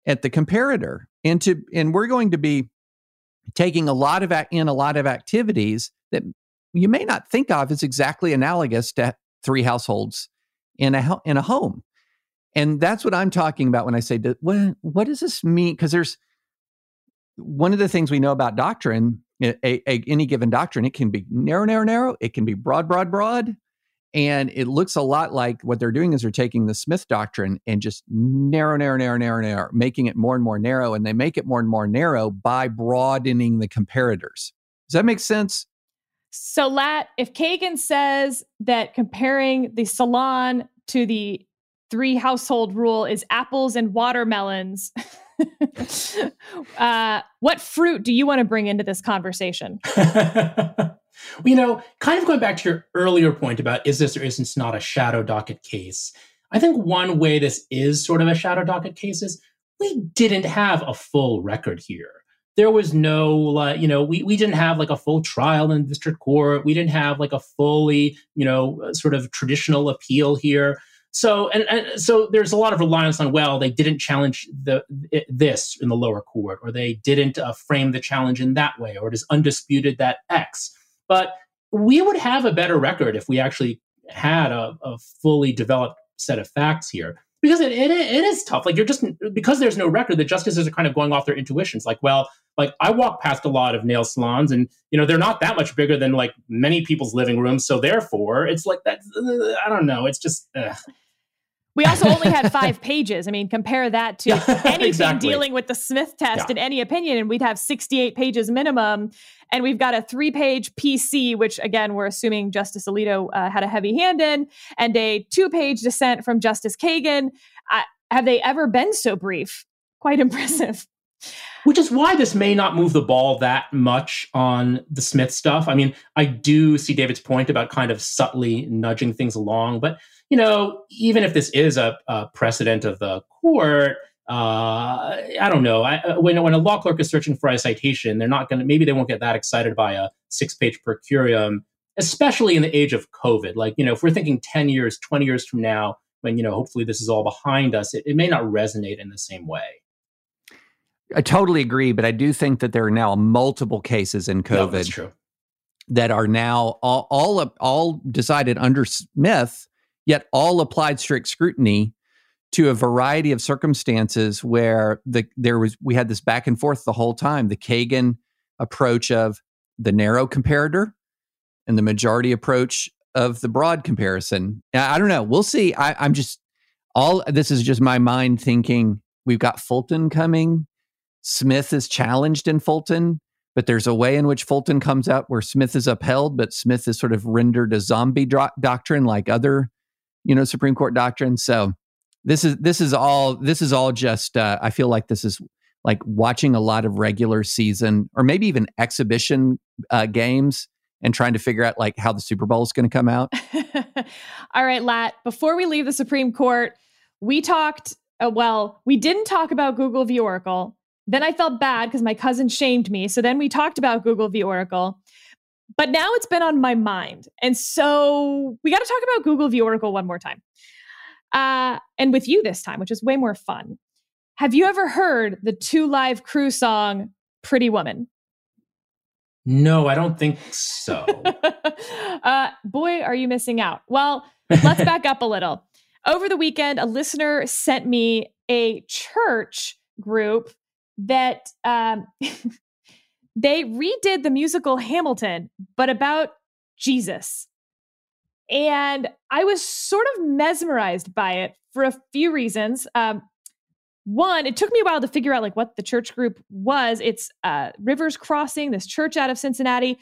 at the comparator, and we're going to be taking a lot of activities that you may not think of as exactly analogous to 3 households in a home. And that's what I'm talking about when I say, what does this mean? Because there's one of the things we know about doctrine, any given doctrine, it can be narrow. It can be broad. And it looks a lot like what they're doing is they're taking the Smith doctrine and just narrow, making it more and more narrow. And they make it more and more narrow by broadening the comparators. Does that make sense? So, Lat, if Kagan says that comparing the salon to the 3 household rule is apples and watermelons, what fruit do you want to bring into this conversation? Kind of going back to your earlier point about is this or isn't not a shadow docket case, I think one way this is sort of a shadow docket case is we didn't have a full record here. There was no, we didn't have a full trial in district court. We didn't have a fully, sort of traditional appeal here. So so there's a lot of reliance on, they didn't challenge this in the lower court, or they didn't frame the challenge in that way, or it is undisputed that X. But we would have a better record if we actually had a fully developed set of facts here, because it is tough. Because there's no record, the justices are kind of going off their intuitions. I walk past a lot of nail salons, and they're not that much bigger than many people's living rooms. So therefore, it's that. I don't know. It's just. We also only had 5 pages. I mean, compare that to anything exactly. Dealing with the Smith test in any opinion, and we'd have 68 pages minimum. And we've got a 3-page PC, which, again, we're assuming Justice Alito had a heavy hand in, and a 2-page dissent from Justice Kagan. Have they ever been so brief? Quite impressive. Which is why this may not move the ball that much on the Smith stuff. I mean, I do see David's point about kind of subtly nudging things along. But, even if this is a precedent of the court, I don't know. When a law clerk is searching for a citation, they're not going to, maybe they won't get that excited by a 6-page per curiam, especially in the age of COVID. If we're thinking 10 years, 20 years from now, when, hopefully this is all behind us, it may not resonate in the same way. I totally agree, but I do think that there are now multiple cases in COVID. No, that's true. that are now all decided under Smith, yet all applied strict scrutiny to a variety of circumstances where we had this back and forth the whole time. The Kagan approach of the narrow comparator and the majority approach of the broad comparison. I don't know. We'll see. This is just my mind thinking we've got Fulton coming. Smith is challenged in Fulton, but there's a way in which Fulton comes out where Smith is upheld, but Smith is sort of rendered a zombie doctrine like other, Supreme Court doctrine. So this is all just, I feel like this is like watching a lot of regular season or maybe even exhibition games and trying to figure out like how the Super Bowl is going to come out. All right, Lat, before we leave the Supreme Court, we didn't talk about Google v. Oracle. Then I felt bad because my cousin shamed me. So then we talked about Google v. Oracle, but now it's been on my mind. And so we got to talk about Google v. Oracle one more time. And with you this time, which is way more fun. Have you ever heard the Two Live Crew song, Pretty Woman? No, I don't think so. Boy, are you missing out. Well, let's back up a little. Over the weekend, a listener sent me a church group that they redid the musical Hamilton, but about Jesus. And I was sort of mesmerized by it for a few reasons. One, it took me a while to figure out like what the church group was. It's Rivers Crossing, this church out of Cincinnati.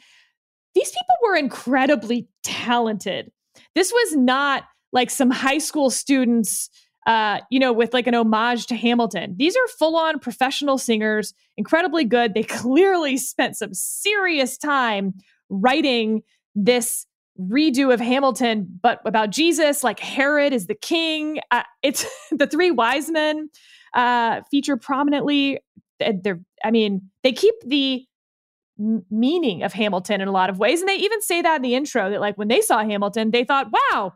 These people were incredibly talented. This was not like some high school students, with like an homage to Hamilton. These are full-on professional singers, incredibly good. They clearly spent some serious time writing this redo of Hamilton, but about Jesus, like Herod is the king. It's the three wise men feature prominently. They keep the meaning of Hamilton in a lot of ways. And they even say that in the intro that like when they saw Hamilton, they thought, wow,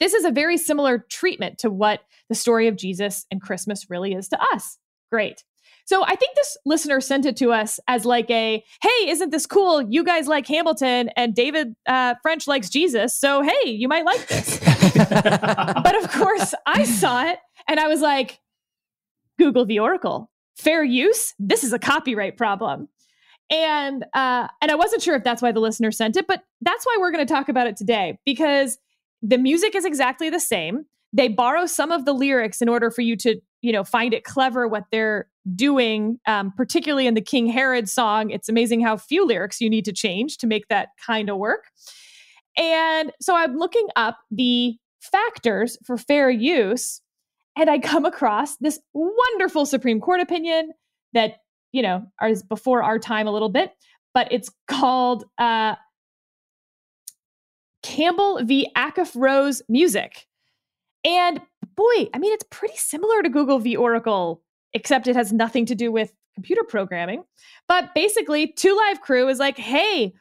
this is a very similar treatment to what the story of Jesus and Christmas really is to us. Great. So I think this listener sent it to us as like a, hey, isn't this cool? You guys like Hamilton and David French likes Jesus. So, hey, you might like this. But of course I saw it and I was like, Google v. Oracle, fair use. This is a copyright problem. And I wasn't sure if that's why the listener sent it, but that's why we're going to talk about it today because the music is exactly the same. They borrow some of the lyrics in order for you to, find it clever what they're doing, particularly in the King Herod song. It's amazing how few lyrics you need to change to make that kind of work. And so I'm looking up the factors for fair use, and I come across this wonderful Supreme Court opinion that, is before our time a little bit, but it's called Campbell v. Acuff Rose Music. And boy, it's pretty similar to Google v. Oracle, except it has nothing to do with computer programming. But basically, Two Live Crew is like, hey,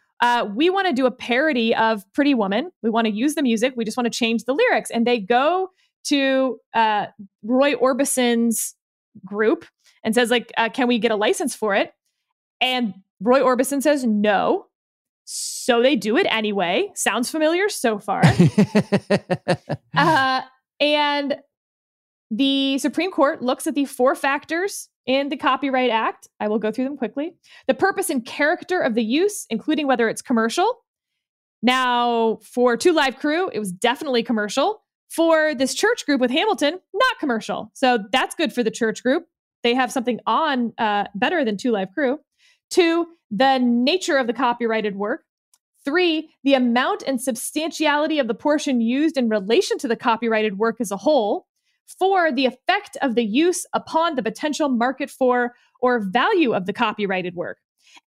we want to do a parody of Pretty Woman. We want to use the music. We just want to change the lyrics. And they go to Roy Orbison's group and says, like, can we get a license for it? And Roy Orbison says no. So they do it anyway. Sounds familiar so far. And the Supreme Court looks at the four factors in the Copyright Act. I will go through them quickly. The purpose and character of the use, including whether it's commercial. Now, for Two Live Crew, it was definitely commercial. For this church group with Hamilton, not commercial. So that's good for the church group. They have something on better than Two Live Crew. 2, the nature of the copyrighted work. 3, the amount and substantiality of the portion used in relation to the copyrighted work as a whole. 4, the effect of the use upon the potential market for or value of the copyrighted work.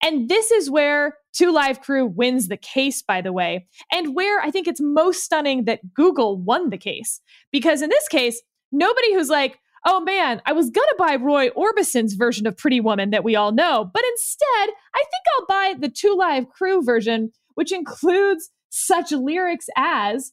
And this is where Two Live Crew wins the case, by the way, and where I think it's most stunning that Google won the case. Because in this case, nobody who's like, oh man, I was going to buy Roy Orbison's version of Pretty Woman that we all know, but instead, I think I'll buy the Two Live Crew version, which includes such lyrics as,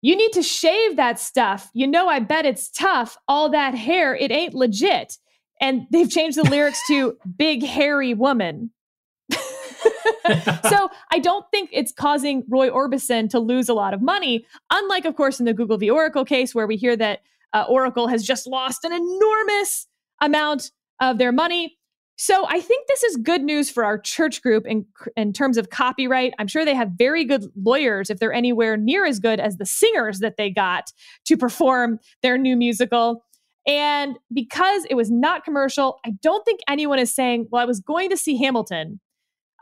you need to shave that stuff. I bet it's tough. All that hair, it ain't legit. And they've changed the lyrics to big hairy woman. So I don't think it's causing Roy Orbison to lose a lot of money. Unlike, of course, in the Google v. Oracle case, where we hear that Oracle has just lost an enormous amount of their money. So I think this is good news for our church group in terms of copyright. I'm sure they have very good lawyers, if they're anywhere near as good as the singers that they got to perform their new musical. And because it was not commercial, I don't think anyone is saying, well, I was going to see Hamilton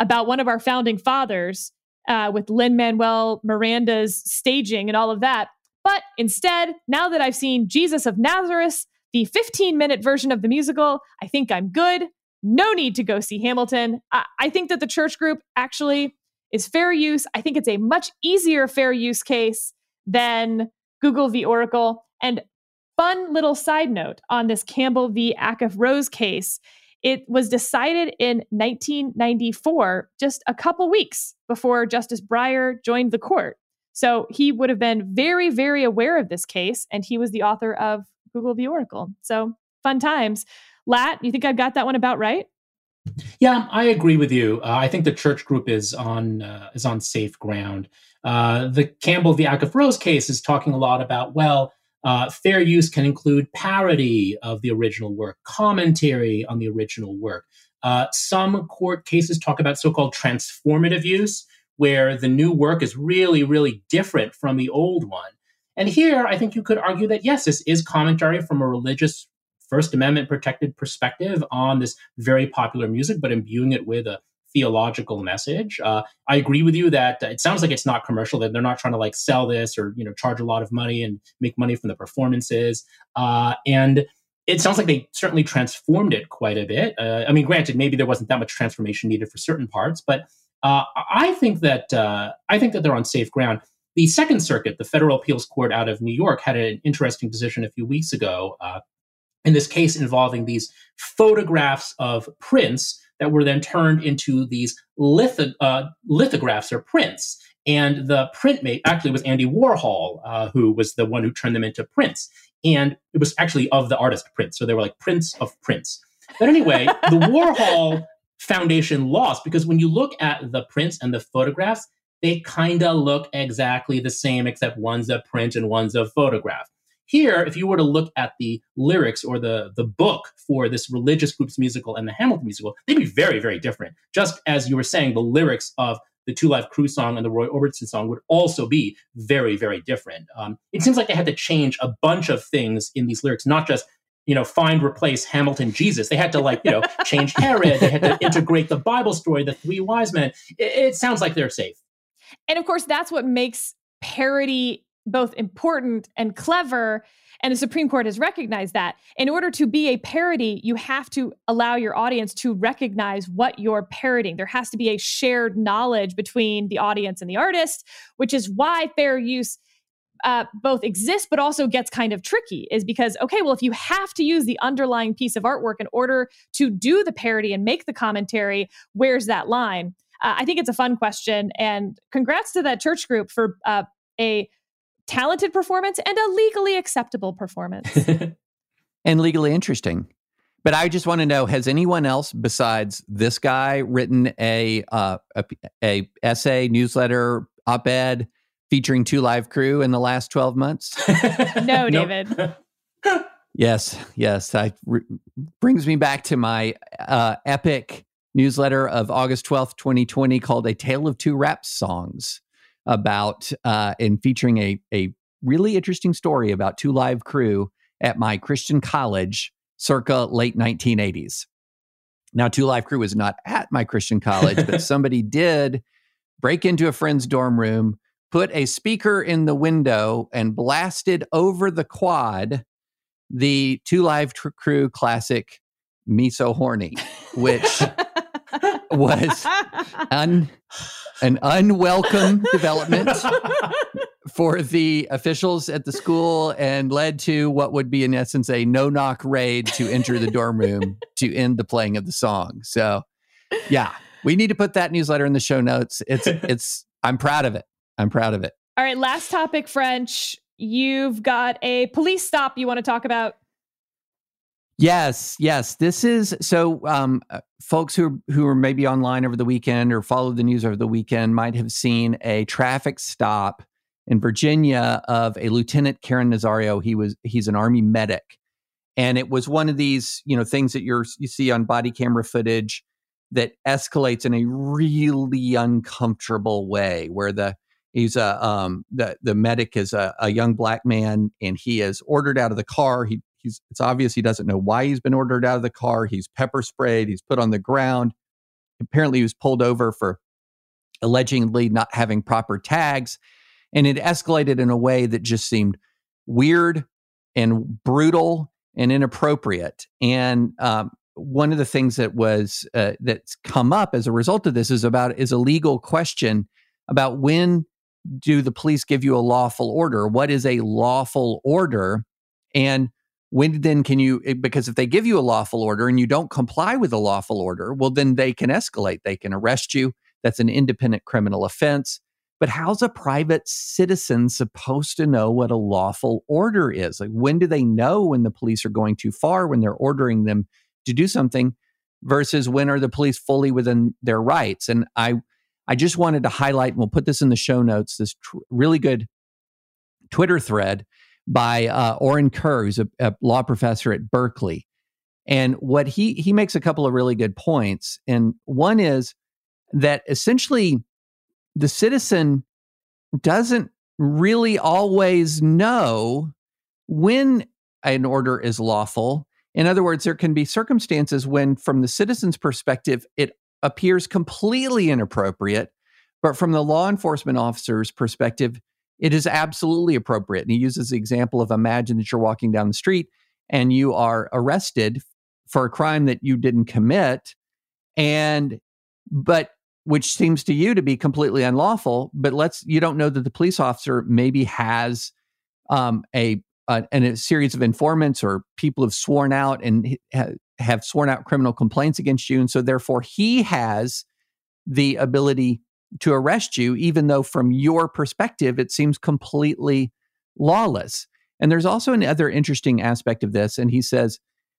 about one of our founding fathers with Lin-Manuel Miranda's staging and all of that. But instead, now that I've seen Jesus of Nazareth, the 15-minute version of the musical, I think I'm good. No need to go see Hamilton. I think that the church group actually is fair use. I think it's a much easier fair use case than Google v. Oracle. And fun little side note on this Campbell v. Acuff Rose case, it was decided in 1994, just a couple weeks before Justice Breyer joined the court. So he would have been very, very aware of this case, and he was the author of Google v. Oracle. So fun times. Lat, you think I've got that one about right? Yeah, I agree with you. I think the church group is on safe ground. The Campbell v. Acuff Rose case is talking a lot about, fair use can include parody of the original work, commentary on the original work. Some court cases talk about so-called transformative use, where the new work is really, really different from the old one. And here, I think you could argue that, yes, this is commentary from a religious First Amendment protected perspective on this very popular music, but imbuing it with a theological message. I agree with you that it sounds like it's not commercial, that they're not trying to sell this or, charge a lot of money and make money from the performances. And it sounds like they certainly transformed it quite a bit. Granted, maybe there wasn't that much transformation needed for certain parts, but I think that they're on safe ground. The Second Circuit, the Federal Appeals Court out of New York, had an interesting decision a few weeks ago, in this case involving these photographs of prints that were then turned into these lithographs or prints. And the printmate actually was Andy Warhol, who was the one who turned them into prints. And it was actually of the artist Prince. So they were prints of prints. But anyway, the Warhol Foundation lost because when you look at the prints and the photographs, they kind of look exactly the same, except one's a print and one's a photograph. Here, if you were to look at the lyrics or the book for this religious group's musical and the Hamilton musical, they'd be very, very different. Just as you were saying, the lyrics of the Two Live Crew song and the Roy Orbison song would also be very, very different. It seems like they had to change a bunch of things in these lyrics, not just, find, replace Hamilton, Jesus. They had to, change Herod. They had to integrate the Bible story, the three wise men. It sounds like they're safe. And, of course, that's what makes parody both important and clever. And the Supreme Court has recognized that. In order to be a parody, you have to allow your audience to recognize what you're parodying. There has to be a shared knowledge between the audience and the artist, which is why fair use both exists, but also gets kind of tricky, is because, if you have to use the underlying piece of artwork in order to do the parody and make the commentary, where's that line? I think it's a fun question. And congrats to that church group for a talented performance and a legally acceptable performance. And legally interesting. But I just want to know, has anyone else besides this guy written a essay, newsletter, op-ed featuring Two Live Crew in the last 12 months? No, David. Yes. That brings me back to my epic newsletter of August 12th, 2020 called A Tale of Two Rap Songs, about and featuring a really interesting story about Two Live Crew at my Christian college circa late 1980s. Now, Two Live Crew was not at my Christian college, but somebody did break into a friend's dorm room, put a speaker in the window, and blasted over the quad the Two Live Crew classic Me So Horny, which was an unwelcome development for the officials at the school and led to what would be, in essence, a no-knock raid to enter the dorm room to end the playing of the song. So, yeah, we need to put that newsletter in the show notes. I'm proud of it. All right, last topic, French. You've got a police stop you want to talk about. Yes. This is so. Folks who were maybe online over the weekend or followed the news over the weekend might have seen a traffic stop in Virginia of a Lieutenant Karen Nazario. He's an Army medic, and it was one of these things that you see on body camera footage that escalates in a really uncomfortable way, where the medic is a young black man, and he is ordered out of the car. It's obvious he doesn't know why he's been ordered out of the car. He's pepper sprayed. He's put on the ground. Apparently, he was pulled over for allegedly not having proper tags. And it escalated in a way that just seemed weird and brutal and inappropriate. And one of the things that was that's come up as a result of this is a legal question about when do the police give you a lawful order? What is a lawful order? And when then can you, because if they give you a lawful order and you don't comply with a lawful order, well, then they can escalate. They can arrest you. That's an independent criminal offense. But how's a private citizen supposed to know what a lawful order is? Like, when do they know when the police are going too far, when they're ordering them to do something, versus when are the police fully within their rights? And I just wanted to highlight, and we'll put this in the show notes, this really good Twitter thread by Orrin Kerr, who's a law professor at Berkeley. And what he makes a couple of really good points. And one is that essentially the citizen doesn't really always know when an order is lawful. In other words, there can be circumstances when, from the citizen's perspective, it appears completely inappropriate, but from the law enforcement officer's perspective, it is absolutely appropriate. And he uses the example of, imagine that you're walking down the street and you are arrested for a crime that you didn't commit, but which seems to you to be completely unlawful. But you don't know that the police officer maybe has a series of informants or people have sworn out and have sworn out criminal complaints against you, and so therefore he has the ability to arrest you, even though from your perspective, it seems completely lawless. And there's also another interesting aspect of this. And he says,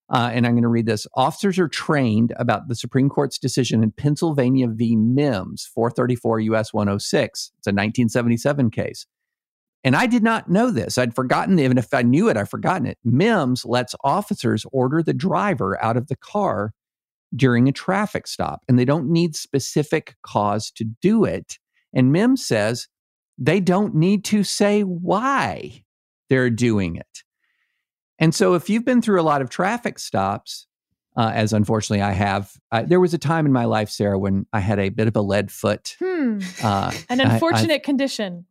and I'm going to read this, officers are trained about the Supreme Court's decision in Pennsylvania v. Mims, 434 U.S. 106. It's a 1977 case. And I did not know this. I'd forgotten, even if I knew it, I'd forgotten it. Mims lets officers order the driver out of the car during a traffic stop, and they don't need specific cause to do it. And Mims says they don't need to say why they're doing it. And so if you've been through a lot of traffic stops, as unfortunately I have, there was a time in my life, Sarah, when I had a bit of a lead foot. An unfortunate condition.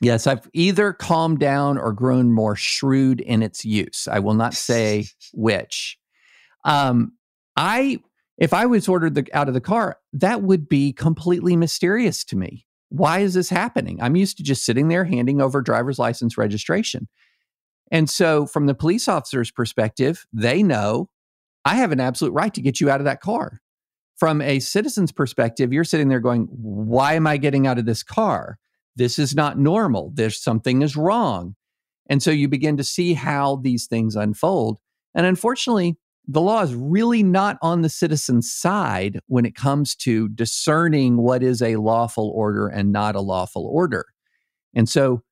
Yes, I've either calmed down or grown more shrewd in its use. I will not say which. If I was ordered out of the car, that would be completely mysterious to me. Why is this happening? I'm used to just sitting there handing over driver's license registration. And so from the police officer's perspective, they know I have an absolute right to get you out of that car. From a citizen's perspective, you're sitting there going, why am I getting out of this car? This is not normal. Something is wrong. And so you begin to see how these things unfold. And unfortunately, the law is really not on the citizen's side when it comes to discerning what is a lawful order and not a lawful order. And so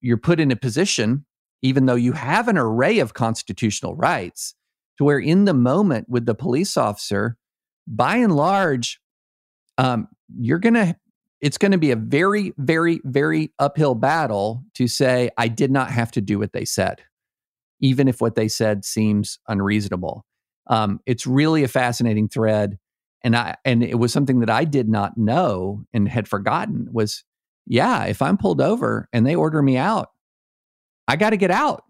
you're put in a position, even though you have an array of constitutional rights, to where in the moment with the police officer, by and large, it's going to be a very, very, very uphill battle to say, I did not have to do what they said, even if what they said seems unreasonable. It's really a fascinating thread. And it was something that I did not know and had forgotten was, if I'm pulled over and they order me out, I got to get out.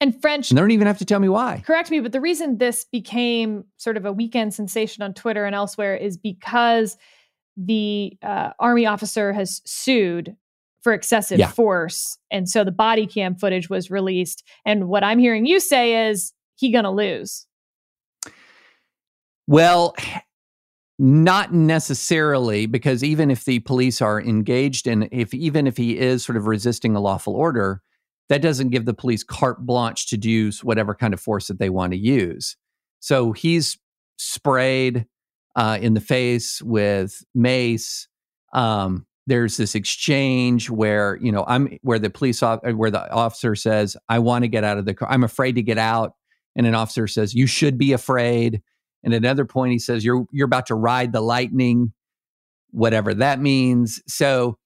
And French, and they don't even have to tell me why. Correct me, but the reason this became sort of a weekend sensation on Twitter and elsewhere is because the Army officer has sued for excessive force. And so the body cam footage was released. And what I'm hearing you say is he going to lose. Well, not necessarily, because even if the police are engaged in, even if he is sort of resisting a lawful order, that doesn't give the police carte blanche to use whatever kind of force that they want to use. So he's sprayed in the face with mace. There's this exchange where, you know, the officer says, I want to get out of the car. I'm afraid to get out. And an officer says, you should be afraid. And at another point, he says, you're about to ride the lightning, whatever that means. So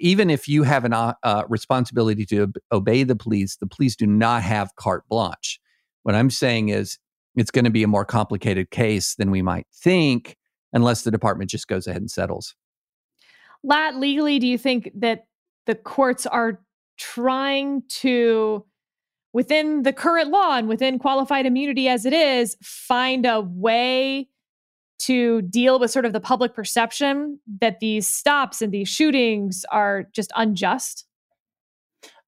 even if you have an responsibility to obey the police do not have carte blanche. What I'm saying is it's going to be a more complicated case than we might think unless the department just goes ahead and settles. Lat, legally, do you think that the courts are trying to, within the current law and within qualified immunity as it is, find a way to deal with sort of the public perception that these stops and these shootings are just unjust?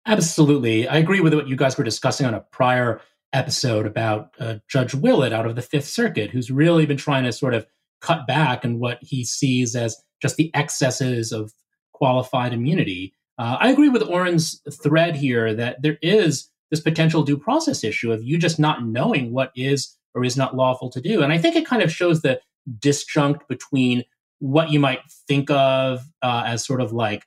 Absolutely. I agree with what you guys were discussing on a prior episode about Judge Willett out of the Fifth Circuit, who's really been trying to sort of cut back on what he sees as just the excesses of qualified immunity. I agree with Oren's thread here that there is this potential due process issue of you just not knowing what is or is not lawful to do. And I think it kind of shows the disjunct between what you might think of as sort of like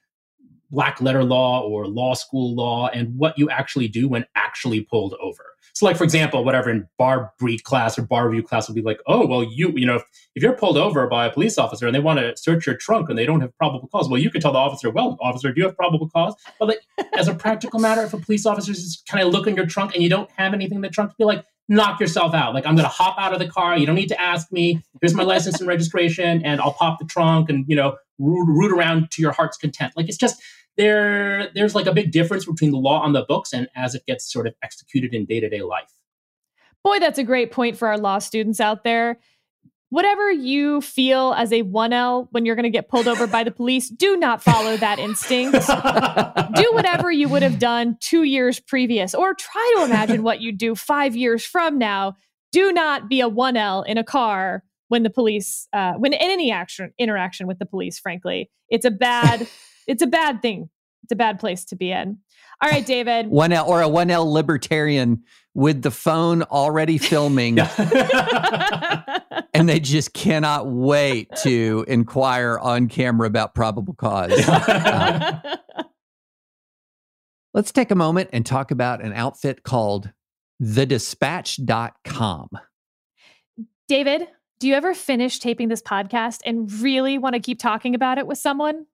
black letter law or law school law and what you actually do when actually pulled over. So like, for example, whatever in bar breed class or bar review class would be like, oh, well, you know, if you're pulled over by a police officer and they want to search your trunk and they don't have probable cause, well, you could tell the officer, well, officer, do you have probable cause? But like, as a practical matter, if a police officer says, can I look in your trunk and you don't have anything in the trunk, you're like, knock yourself out. Like, I'm going to hop out of the car. You don't need to ask me. Here's my license and registration, and I'll pop the trunk and, you know, root around to your heart's content. Like, it's just, there's like a big difference between the law on the books and as it gets sort of executed in day-to-day life. Boy, that's a great point for our law students out there. Whatever you feel as a 1L when you're going to get pulled over by the police, do not follow that instinct. Do whatever you would have done 2 years previous, or try to imagine what you'd do 5 years from now. Do not be a 1L in a car when the police, when in any interaction with the police, frankly. It's a bad thing. It's a bad place to be in. All right, David. 1L or a 1L libertarian with the phone already filming. And they just cannot wait to inquire on camera about probable cause. Let's take a moment and talk about an outfit called thedispatch.com. David, do you ever finish taping this podcast and really want to keep talking about it with someone?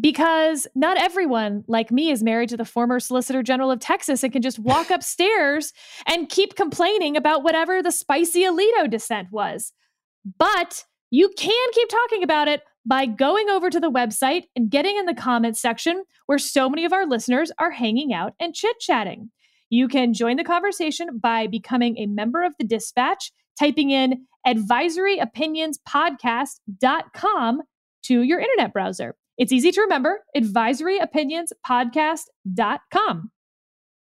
Because not everyone, like me, is married to the former Solicitor General of Texas and can just walk upstairs and keep complaining about whatever the spicy Alito dissent was. But you can keep talking about it by going over to the website and getting in the comments section where so many of our listeners are hanging out and chit-chatting. You can join the conversation by becoming a member of The Dispatch, typing in advisoryopinionspodcast.com to your internet browser. It's easy to remember, advisoryopinionspodcast.com.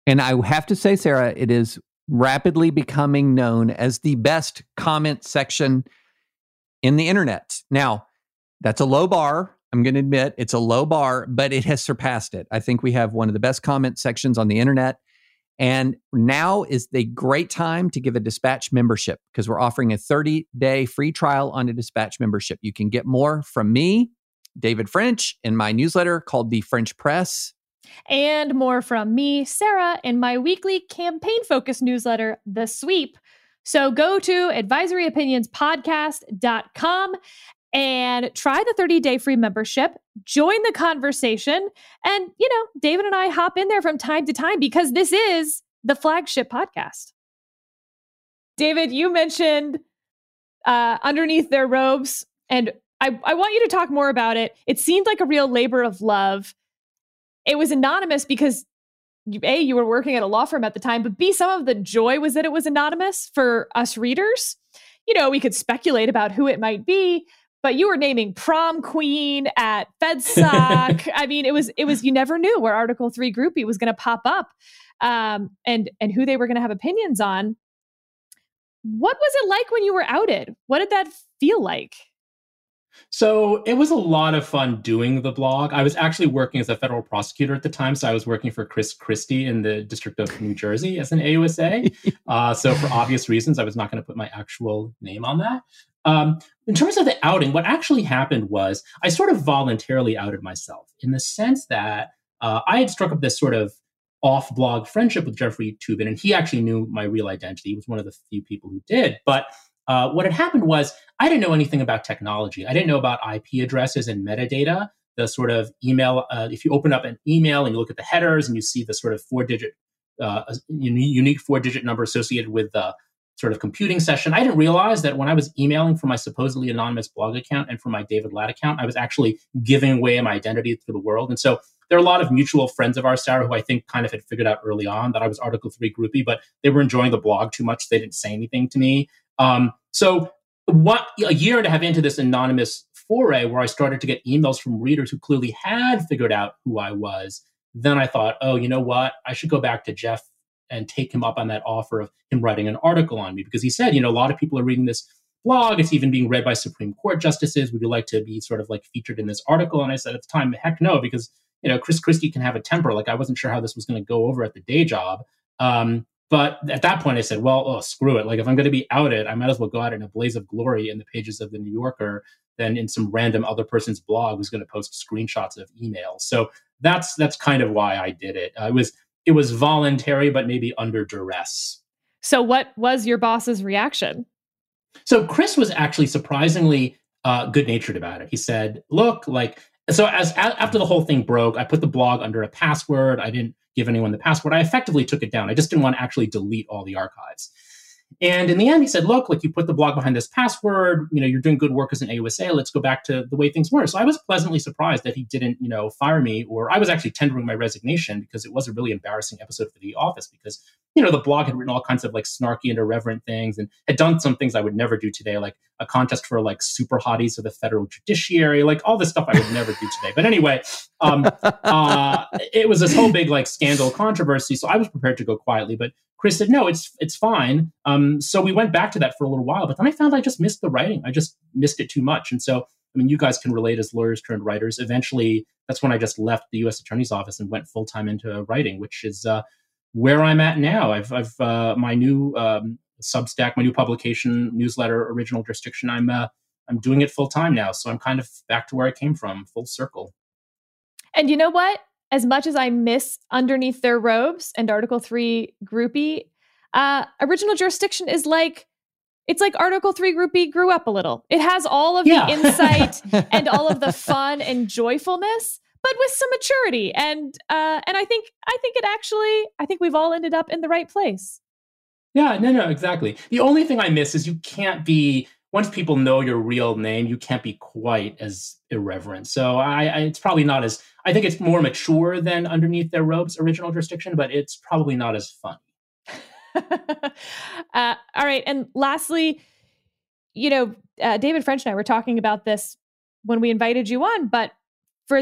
And I have to say, Sarah, it is rapidly becoming known as the best comment section in the internet. Now, that's a low bar. I'm going to admit it's a low bar, but it has surpassed it. I think we have one of the best comment sections on the internet. And now is the great time to give a Dispatch membership because we're offering a 30-day free trial on a Dispatch membership. You can get more from me, David French, in my newsletter called The French Press. And more from me, Sarah, in my weekly campaign-focused newsletter, The Sweep. So go to advisoryopinionspodcast.com and try the 30-day free membership. Join the conversation. And, you know, David and I hop in there from time to time because this is the flagship podcast. David, you mentioned Underneath Their Robes, and I want you to talk more about it. It seemed like a real labor of love. It was anonymous because, A, you were working at a law firm at the time, but B, some of the joy was that it was anonymous for us readers. You know, we could speculate about who it might be, but you were naming prom queen at FedSoc. I mean, it was you never knew where Article Three Groovy was going to pop up and who they were going to have opinions on. What was it like when you were outed? What did that feel like? So it was a lot of fun doing the blog. I was actually working as a federal prosecutor at the time. So I was working for Chris Christie in the District of New Jersey as an AUSA. So for obvious reasons, I was not going to put my actual name on that. In terms of the outing, what actually happened was I sort of voluntarily outed myself in the sense that I had struck up this sort of off-blog friendship with Jeffrey Toobin, and he actually knew my real identity. He was one of the few people who did. But what had happened was I didn't know anything about technology. I didn't know about IP addresses and metadata, the sort of email. If you open up an email and you look at the headers and you see the sort of unique four-digit number associated with the sort of computing session, I didn't realize that when I was emailing from my supposedly anonymous blog account and from my David Lat account, I was actually giving away my identity to the world. And so there are a lot of mutual friends of ours, Sarah, who I think kind of had figured out early on that I was Article 3 groupie, but they were enjoying the blog too much. They didn't say anything to me. So what a year and a half into this anonymous foray where I started to get emails from readers who clearly had figured out who I was, then I thought, oh, you know what? I should go back to Jeff and take him up on that offer of him writing an article on me, because he said, you know, a lot of people are reading this blog. It's even being read by Supreme Court justices. Would you like to be sort of like featured in this article? And I said at the time, heck no, because, you know, Chris Christie can have a temper. Like I wasn't sure how this was going to go over at the day job. But at that point I said, well, oh, screw it. Like if I'm going to be outed, I might as well go out in a blaze of glory in the pages of the New Yorker than in some random other person's blog who's going to post screenshots of emails. So that's kind of why I did it. It was voluntary, but maybe under duress. So what was your boss's reaction? So Chris was actually surprisingly good-natured about it. He said, look, like, so after the whole thing broke, I put the blog under a password. I didn't give anyone the password. I effectively took it down. I just didn't want to actually delete all the archives. And in the end, he said, look, like you put the blog behind this password, you know, you're doing good work as an AUSA. Let's go back to the way things were. So I was pleasantly surprised that he didn't, you know, fire me, or I was actually tendering my resignation because it was a really embarrassing episode for The Office because, you know, the blog had written all kinds of like snarky and irreverent things and had done some things I would never do today, like a contest for like super hotties of the federal judiciary, like all this stuff I would never do today. But anyway, it was this whole big like scandal controversy. So I was prepared to go quietly, but Chris said, no, it's fine. So we went back to that for a little while, but then I found I just missed the writing. I just missed it too much. And so, I mean, you guys can relate as lawyers turned writers. Eventually, that's when I just left the U.S. Attorney's Office and went full-time into writing, which is where I'm at now. I've my new Substack, my new publication, newsletter, Original Jurisdiction, I'm doing it full-time now. So I'm kind of back to where I came from, full circle. And you know what? As much as I miss Underneath Their Robes and Article 3 groupie, Original Jurisdiction is like, it's like Article 3 groupie grew up a little. It has all of the insight and all of the fun and joyfulness, but with some maturity. And I think we've all ended up in the right place. Yeah, no, exactly. The only thing I miss is you can't be, once people know your real name, you can't be quite as irreverent. So it's probably not as, I think it's more mature than Underneath Their Robes, Original Jurisdiction, but it's probably not as fun. All right. And lastly, you know, David French and I were talking about this when we invited you on, but for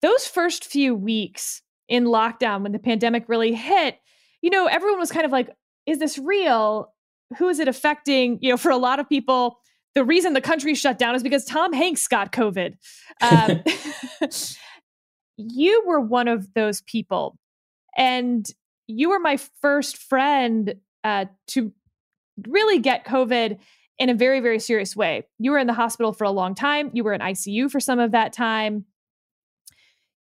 those first few weeks in lockdown, when the pandemic really hit, you know, everyone was kind of like, is this real? Who is it affecting? You know, for a lot of people, the reason the country shut down is because Tom Hanks got COVID. You were one of those people, and you were my first friend to really get COVID in a very, very serious way. You were in the hospital for a long time. You were in ICU for some of that time.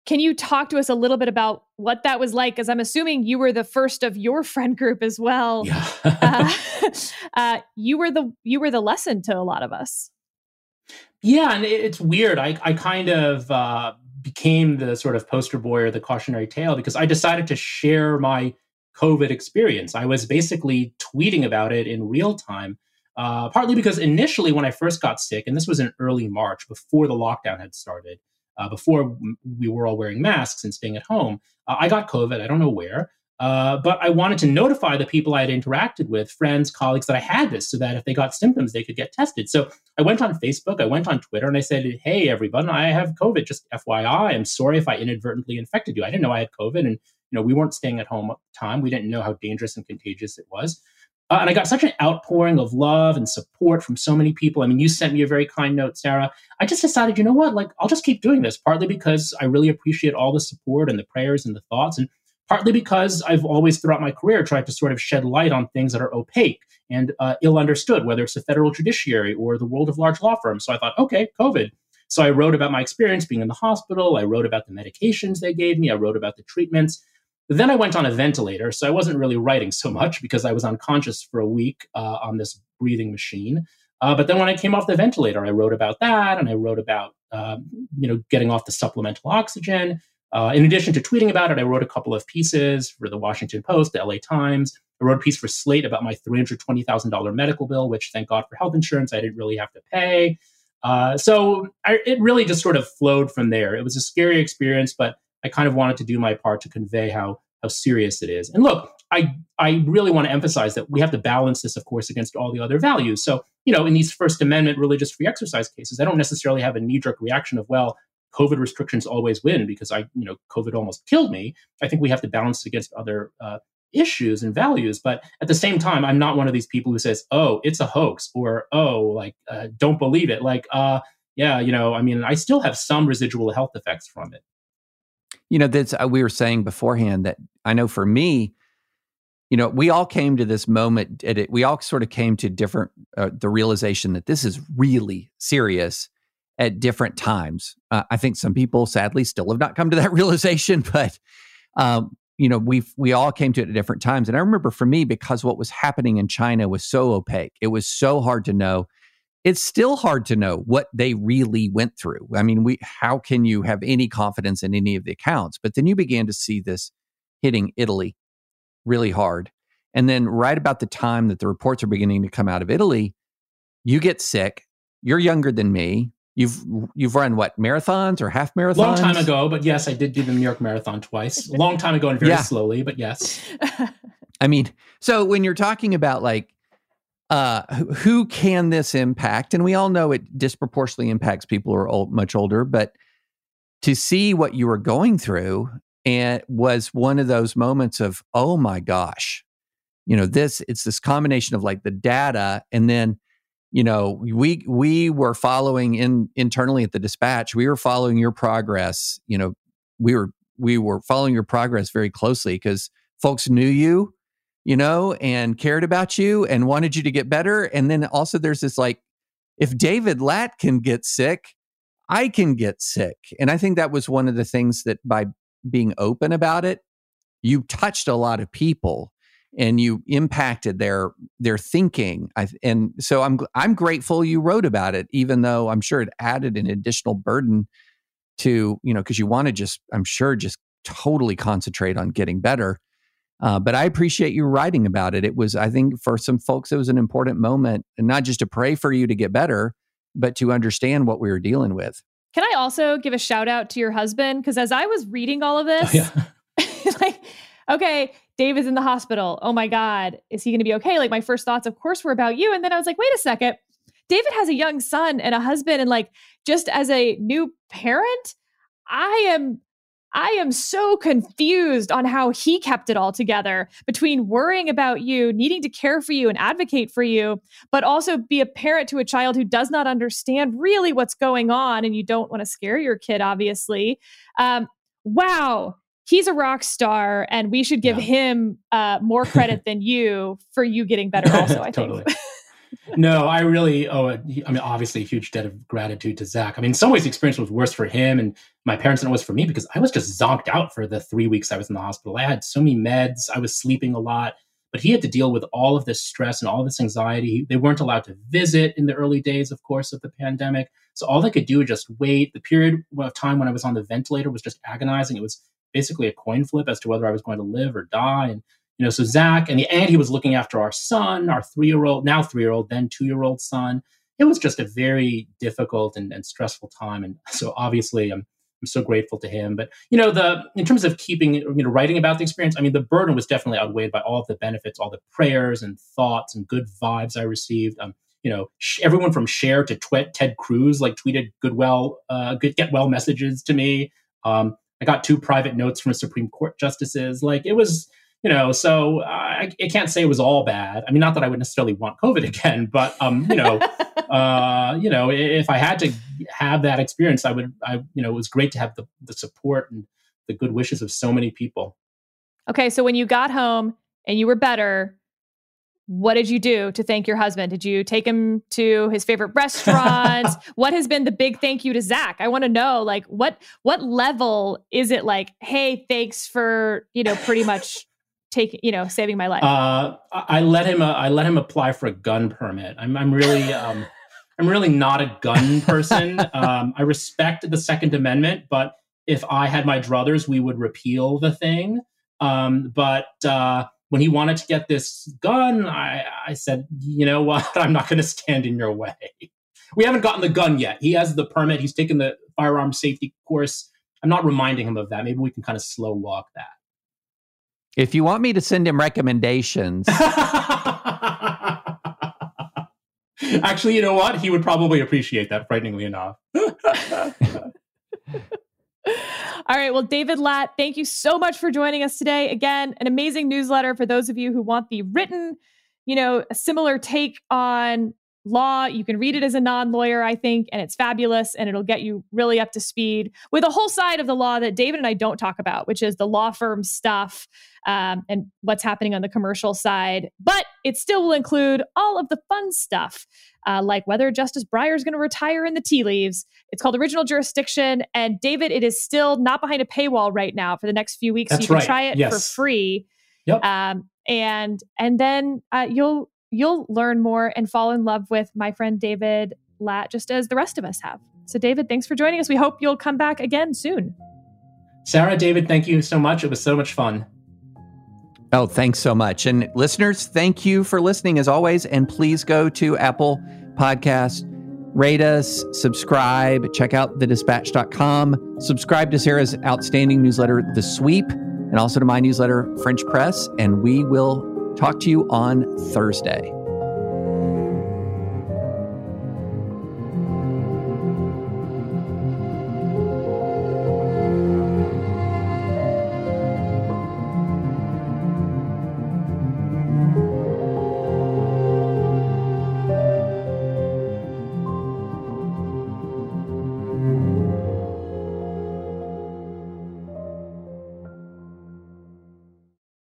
Can you talk to us a little bit about what that was like? Because I'm assuming you were the first of your friend group as well. Yeah. You were the lesson to a lot of us. Yeah, and it's weird. I kind of became the sort of poster boy or the cautionary tale because I decided to share my COVID experience. I was basically tweeting about it in real time, partly because initially when I first got sick, and this was in early March before the lockdown had started, before we were all wearing masks and staying at home, I got COVID. I don't know where, but I wanted to notify the people I had interacted with, friends, colleagues, that I had this so that if they got symptoms, they could get tested. So I went on Facebook, I went on Twitter, and I said, hey, everyone, I have COVID. Just FYI, I'm sorry if I inadvertently infected you. I didn't know I had COVID. And, you know, we weren't staying at home at the time. We didn't know how dangerous and contagious it was. And I got such an outpouring of love and support from so many people. I mean, you sent me a very kind note, Sarah. I just decided, you know what, like, I'll just keep doing this, partly because I really appreciate all the support and the prayers and the thoughts, and partly because I've always throughout my career tried to sort of shed light on things that are opaque and ill understood, whether it's the federal judiciary or the world of large law firms. So I thought, okay, COVID. So I wrote about my experience being in the hospital. I wrote about the medications they gave me. I wrote about the treatments. Then I went on a ventilator, so I wasn't really writing so much because I was unconscious for a week on this breathing machine. But then when I came off the ventilator, I wrote about that, and I wrote about getting off the supplemental oxygen. In addition to tweeting about it, I wrote a couple of pieces for the Washington Post, the LA Times. I wrote a piece for Slate about my $320,000 medical bill, which, thank God for health insurance, I didn't really have to pay. So it really just sort of flowed from there. It was a scary experience, but I kind of wanted to do my part to convey how serious it is. And look, I really want to emphasize that we have to balance this, of course, against all the other values. So, you know, in these First Amendment religious free exercise cases, I don't necessarily have a knee-jerk reaction of, well, COVID restrictions always win because COVID almost killed me. I think we have to balance it against other issues and values. But at the same time, I'm not one of these people who says, oh, it's a hoax, or, oh, like, don't believe it. Like, I still have some residual health effects from it. You know, that's we were saying beforehand that I know for me, you know, we all came to this moment. We all sort of came to different, the realization that this is really serious at different times. I think some people sadly still have not come to that realization, but, we all came to it at different times. And I remember for me, because what was happening in China was so opaque, it was so hard to know. It's still hard to know what they really went through. I mean, how can you have any confidence in any of the accounts? But then you began to see this hitting Italy really hard. And then right about the time that the reports are beginning to come out of Italy, you get sick. You're younger than me. You've run what, marathons or half marathons? Long time ago, but yes, I did do the New York Marathon twice. Long time ago and very slowly, but yes. I mean, so when you're talking about like, who can this impact? And we all know it disproportionately impacts people who are much older, but to see what you were going through, and was one of those moments of, oh my gosh, it's this combination of like the data. And then, we were following internally at the Dispatch, we were following your progress. We were following your progress very closely because folks knew you, and cared about you and wanted you to get better. And then also there's this like, if David Lat can get sick, I can get sick. And I think that was one of the things that by being open about it, you touched a lot of people and you impacted their thinking. And so I'm grateful you wrote about it, even though I'm sure it added an additional burden to, because you want to just totally concentrate on getting better. But I appreciate you writing about it. It was, I think, for some folks, it was an important moment, and not just to pray for you to get better, but to understand what we were dealing with. Can I also give a shout out to your husband? Because as I was reading all of this, okay, Dave is in the hospital. Oh my God, is he going to be okay? Like, my first thoughts, of course, were about you. And then I was like, wait a second, David has a young son and a husband. And like, just as a new parent, I am so confused on how he kept it all together between worrying about you, needing to care for you and advocate for you, but also be a parent to a child who does not understand really what's going on. And you don't want to scare your kid, obviously. Wow, he's a rock star, and we should give him more credit than you for you getting better also, I totally think. No, I really owe it. I mean, obviously, a huge debt of gratitude to Zach. I mean, in some ways, the experience was worse for him and my parents than it was for me, because I was just zonked out for the 3 weeks I was in the hospital. I had so many meds. I was sleeping a lot. But he had to deal with all of this stress and all this anxiety. They weren't allowed to visit in the early days, of course, of the pandemic. So all they could do was just wait. The period of time when I was on the ventilator was just agonizing. It was basically a coin flip as to whether I was going to live or die. And so Zach, and he was looking after our son, our now three-year-old, then 2-year-old son. It was just a very difficult and stressful time. And so obviously I'm so grateful to him. But, in terms of writing about the experience, I mean, the burden was definitely outweighed by all of the benefits, all the prayers and thoughts and good vibes I received. Everyone from Cher to Ted Cruz, like, tweeted get well messages to me. I got 2 private notes from Supreme Court justices. Like, it was... You know, so I can't say it was all bad. I mean, not that I would necessarily want COVID again, but if I had to have that experience, I would. It was great to have the support and the good wishes of so many people. Okay, so when you got home and you were better, what did you do to thank your husband? Did you take him to his favorite restaurants? What has been the big thank you to Zach? I want to know, like, what level is it? Like, hey, thanks for pretty much. Saving my life. I let him apply for a gun permit. I'm really not a gun person. I respect the Second Amendment, but if I had my druthers, we would repeal the thing. But when he wanted to get this gun, I said, you know what? I'm not going to stand in your way. We haven't gotten the gun yet. He has the permit. He's taken the firearm safety course. I'm not reminding him of that. Maybe we can kind of slow walk that. If you want me to send him recommendations. Actually, you know what? He would probably appreciate that, frighteningly enough. All right. Well, David Lat, thank you so much for joining us today. Again, an amazing newsletter for those of you who want the written, a similar take on law. You can read it as a non-lawyer, I think, and it's fabulous, and it'll get you really up to speed with a whole side of the law that David and I don't talk about, which is the law firm stuff and what's happening on the commercial side. But it still will include all of the fun stuff, like whether Justice Breyer is going to retire in the tea leaves. It's called Original Jurisdiction. And David, it is still not behind a paywall right now for the next few weeks. That's right. Can try it for free. Yep. And then you'll learn more and fall in love with my friend David Lat, just as the rest of us have. So David, thanks for joining us. We hope you'll come back again soon. Sarah, David, thank you so much. It was so much fun. Oh, thanks so much. And listeners, thank you for listening as always. And please go to Apple Podcasts, rate us, subscribe, check out thedispatch.com, subscribe to Sarah's outstanding newsletter, The Sweep, and also to my newsletter, French Press. And we will talk to you on Thursday.